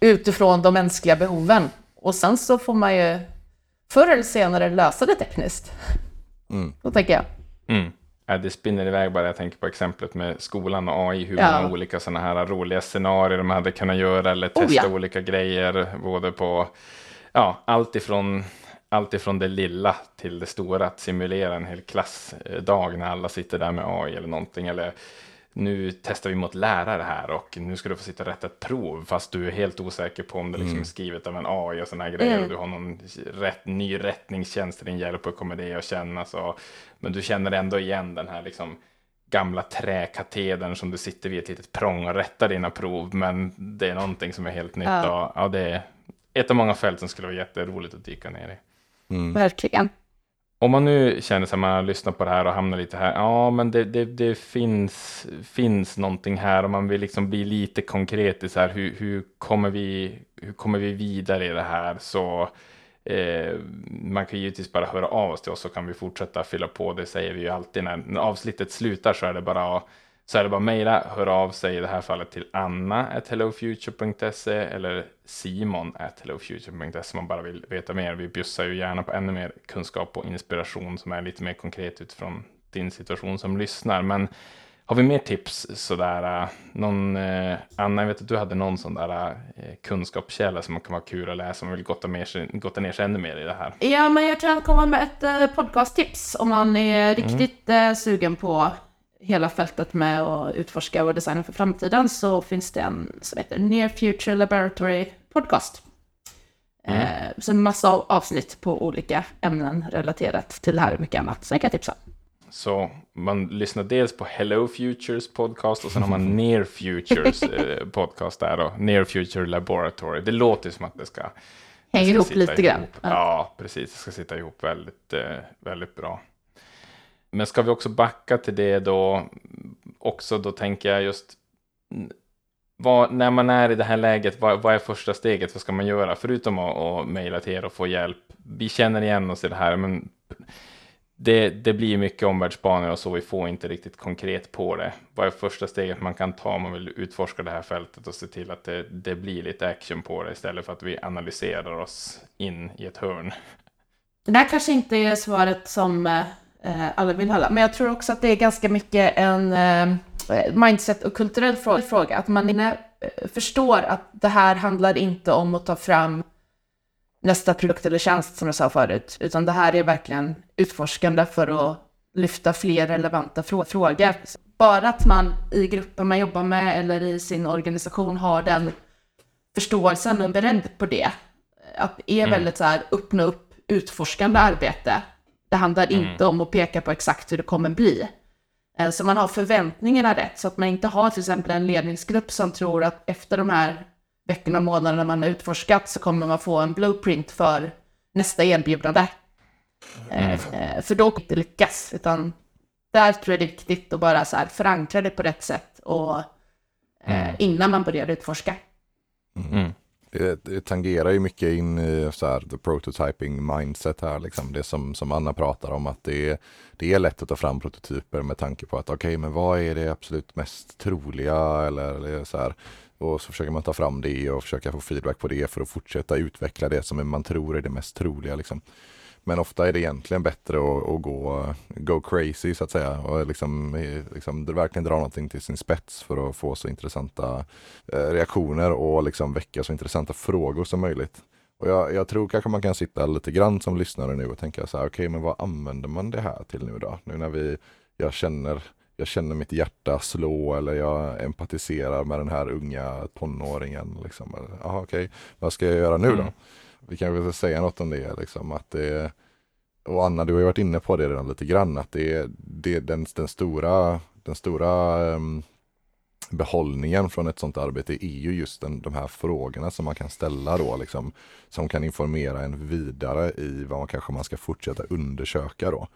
utifrån de mänskliga behoven. Och sen så får man ju förr eller senare lösa det tekniskt. Mm. Så tänker jag. Mm. Ja, det spinner iväg bara. Jag tänker på exemplet med skolan och A I. Hur ja. man olika sådana här roliga scenarier de hade kunnat göra. Eller testa oh, ja. olika grejer. Både på ja, allt ifrån... Allt ifrån det lilla till det stora, att simulera en hel klassdag när alla sitter där med A I eller någonting. Eller nu testar vi mot lärare här och nu ska du få sitta och rätta ett prov fast du är helt osäker på om det liksom är skrivet av en A I och såna här grejer. Mm. Och du har någon rätt, ny rättningstjänst till din hjälp och kommer det att kännas. Och, men du känner ändå igen den här liksom gamla träkatedern som du sitter vid ett litet prång och rättar dina prov. Men det är någonting som är helt nytt. Ja. Och, ja, det är ett av många fält som skulle vara jätteroligt att dyka ner i. Mm. Verkligen. Om man nu känner sig att man har lyssnat på det här och hamnar lite här, ja men det, det, det finns, finns någonting här och man vill liksom bli lite konkret i så här, hur, hur, kommer vi, hur kommer vi vidare i det här, så eh, man kan givetvis bara höra av oss till oss så kan vi fortsätta fylla på, det säger vi ju alltid när, när avsnittet slutar så är det bara så är det bara mejla, höra av sig i det här fallet till anna at hellofuture punkt se eller simon at hellofuture punkt se om man bara vill veta mer. Vi bjussar ju gärna på ännu mer kunskap och inspiration som är lite mer konkret utifrån din situation som lyssnar. Men har vi mer tips sådär? Någon, eh, Anna, jag vet att du hade någon sån där eh, kunskapskälla som kan vara kul att läsa om man vill gotta, mer, gotta ner sig ännu mer i det här. Ja, men jag kan komma med ett eh, podcasttips om man är riktigt mm. eh, sugen på hela fältet med att utforska och designa för framtiden, så finns det en som heter Near Future Laboratory podcast. Mm. Eh, så en massa avsnitt på olika ämnen relaterat till det här och mycket annat. Så jag kan tipsa. Så man lyssnar dels på Hello Futures podcast och sen har man Near Futures eh, podcast där då. Near Future Laboratory. Det låter som att det ska hänga ihop lite grann. Ja, precis. Det ska sitta ihop väldigt, eh, väldigt bra. Men ska vi också backa till det då, också då tänker jag just, vad, när man är i det här läget, vad, vad är första steget, vad ska man göra? Förutom att, att mejla till er och få hjälp, vi känner igen oss i det här, men det, det blir mycket omvärldsspaningar och så, vi får inte riktigt konkret på det. Vad är första steget man kan ta om man vill utforska det här fältet och se till att det, det blir lite action på det istället för att vi analyserar oss in i ett hörn? Det där kanske inte är svaret som alla vill hålla. Men jag tror också att det är ganska mycket en eh, mindset och kulturell fråga. Att man inne, eh, förstår att det här handlar inte om att ta fram nästa produkt eller tjänst som jag sa förut. Utan det här är verkligen utforskande för att lyfta fler relevanta frå- frågor. Bara att man i gruppen man jobbar med eller i sin organisation har den förståelsen och beredd på det. Att det är väldigt så här, öppna upp utforskande arbete. Det handlar mm. inte om att peka på exakt hur det kommer bli. Så man har förväntningarna rätt. Så att man inte har till exempel en ledningsgrupp som tror att efter de här veckorna och månaderna man har utforskat så kommer man få en blueprint för nästa erbjudande. Mm. För då kommer det inte lyckas. Utan där tror jag det är viktigt att bara så här förankra det på rätt sätt och mm. innan man börjar utforska. Mm. Det, det tangerar ju mycket in i så här, the prototyping mindset här, liksom. Det som, som Anna pratar om, att det är, det är lätt att ta fram prototyper med tanke på att okej, okay, men vad är det absolut mest troliga eller, eller så här. Och så försöker man ta fram det och försöka få feedback på det för att fortsätta utveckla det som man tror är det mest troliga, liksom. Men ofta är det egentligen bättre att, att gå, go crazy så att säga och liksom, liksom, verkligen dra någonting till sin spets för att få så intressanta eh, reaktioner och liksom väcka så intressanta frågor som möjligt. Och jag, jag tror kanske man kan sitta lite grann som lyssnare nu och tänka så här, okej okay, men vad använder man det här till nu då? Nu när vi, jag känner, jag känner mitt hjärta slå eller jag empatiserar med den här unga tonåringen. Liksom. Jaha okej, okay, vad ska jag göra nu då? Mm. Vi kan väl säga något om det, liksom, att det, och Anna, du har ju varit inne på det redan lite grann, att det, det, den, den stora, den stora um, behållningen från ett sånt arbete är ju just den, de här frågorna som man kan ställa då, liksom, som kan informera en vidare i vad man kanske man ska fortsätta undersöka då.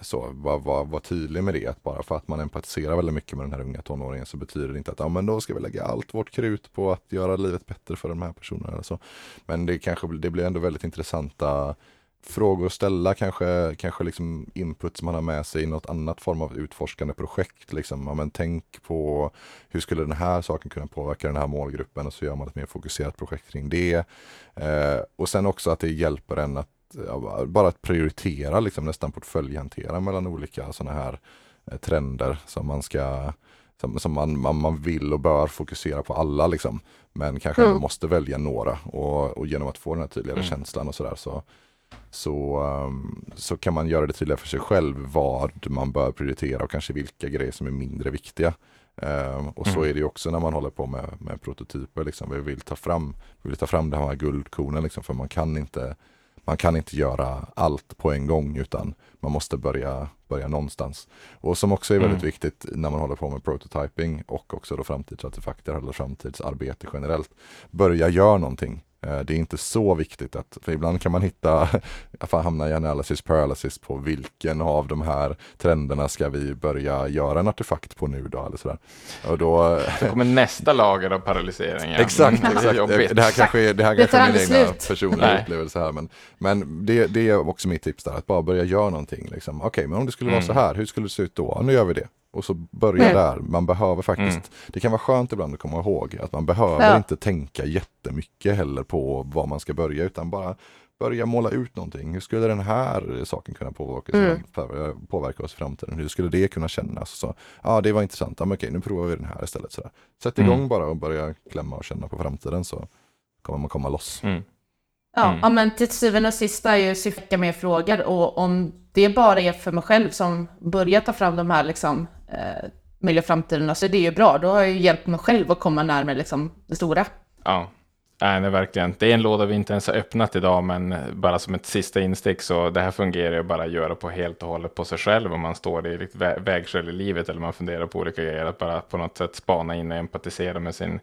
Så var, var, var tydlig med det, att bara för att man empatiserar väldigt mycket med den här unga tonåringen så betyder det inte att ja, men då ska vi lägga allt vårt krut på att göra livet bättre för de här personerna eller så. Men det, kanske, det blir ändå väldigt intressanta frågor att ställa, kanske, kanske liksom input som man har med sig i något annat form av utforskande projekt. Liksom. Ja, men tänk på hur skulle den här saken kunna påverka den här målgruppen och så gör man ett mer fokuserat projekt kring det. Eh, och sen också att det hjälper en att att, ja, bara att prioritera, liksom, nästan portföljhantera mellan olika sådana här eh, trender som man ska som, som man, man, man vill och bör fokusera på alla, liksom, men kanske mm. måste välja några, och, och genom att få den här tydligare mm. känslan och sådär så Så, så kan man göra det tydligare för sig själv vad man bör prioritera och kanske vilka grejer som är mindre viktiga. Um, och så mm. är det ju också när man håller på med, med prototyper. Liksom. Vi vill ta fram, vi vill ta fram den här guldkornen, liksom, för man kan, inte, man kan inte göra allt på en gång, utan man måste börja, börja någonstans. Och som också är väldigt mm. viktigt när man håller på med prototyping och också då framtidsartefakter eller framtidsarbete generellt. Börja göra någonting. Det är inte så viktigt att, för ibland kan man hitta, fan, hamna i analysis paralysis på vilken av de här trenderna ska vi börja göra en artefakt på nu då, eller sådär. Och då så kommer nästa lager av paralyseringar. Exakt, exakt. Det, det här kanske är, det här kanske är min slut. egna personliga Nej. upplevelse här, men, men det, det är också mitt tips där, att bara börja göra någonting. Liksom. Okej, okay, men om det skulle mm. vara så här, hur skulle det se ut då? Nu gör vi det. Och så börja mm. där. Man behöver faktiskt, mm. det kan vara skönt ibland att komma ihåg att man behöver ja. inte tänka jättemycket heller på vad man ska börja, utan bara börja måla ut någonting. Hur skulle den här saken kunna påverka, mm. påverka oss i framtiden? Hur skulle det kunna kännas? Så, ja, det var intressant. Ja, men okej, nu provar vi den här istället. Sådär. Sätt igång mm. bara och börja klämma och känna på framtiden, så kommer man komma loss. Mm. Ja, mm. ja, men till syvende och sist är ju syftet med frågor, och om det bara är för mig själv som börjar ta fram de här, liksom, eh, miljöframtiderna, så det är ju bra. Då har jag ju hjälpt mig själv att komma närmare, liksom, det stora. Ja, nej, nej, verkligen. Det är en låda vi inte ens har öppnat idag, men bara som ett sista instick, så det här fungerar ju bara att göra på helt och hållet på sig själv om man står i vä- vägskäl i livet, eller man funderar på olika grejer, att bara på något sätt spana in och empatisera med sin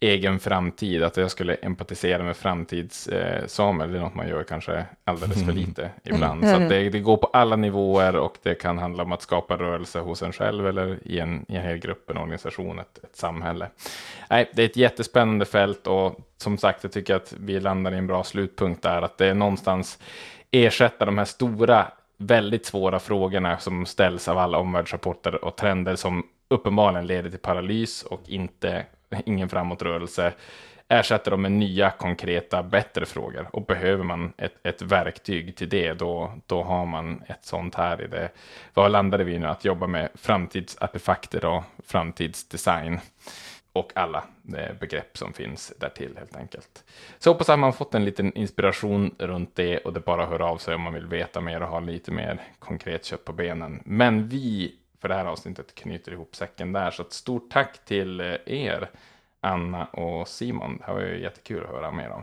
egen framtid. Att jag skulle empatisera med framtidssamer, eh, det är något man gör kanske alldeles för lite mm. ibland. Så att det, det går på alla nivåer, och det kan handla om att skapa rörelse hos en själv, eller i en, i en hel grupp, en organisation, ett, ett samhälle. Nej, det är ett jättespännande fält, och som sagt, jag tycker att vi landar i en bra slutpunkt där, att det är någonstans ersätta de här stora, väldigt svåra frågorna som ställs av alla omvärldsrapporter och trender som uppenbarligen leder till paralys och inte ingen framåtrörelse, ersätter dem med nya, konkreta, bättre frågor. Och behöver man ett, ett verktyg till det, då, då har man ett sånt här i det. Vad landade vi nu? Att jobba med framtidsartefakter och framtidsdesign. Och alla begrepp som finns därtill, helt enkelt. Så hoppas att man fått en liten inspiration runt det, och det bara hör av sig om man vill veta mer och ha lite mer konkret kött på benen. Men vi för det här avsnittet knyter ihop säcken där. Så ett stort tack till er, Anna och Simon. Det här var ju jättekul att höra mer om.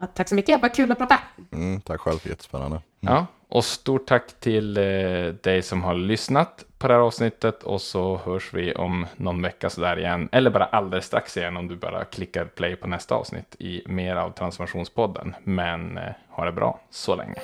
Ja, tack så mycket, vad kul att prata. Mm, tack själv, jättespännande. Mm. Ja, och stort tack till eh, dig som har lyssnat på det här avsnittet. Och så hörs vi om någon vecka sådär igen. Eller bara alldeles strax igen, om du bara klickar play på nästa avsnitt i mer av Transformationspodden. Men eh, ha det bra så länge.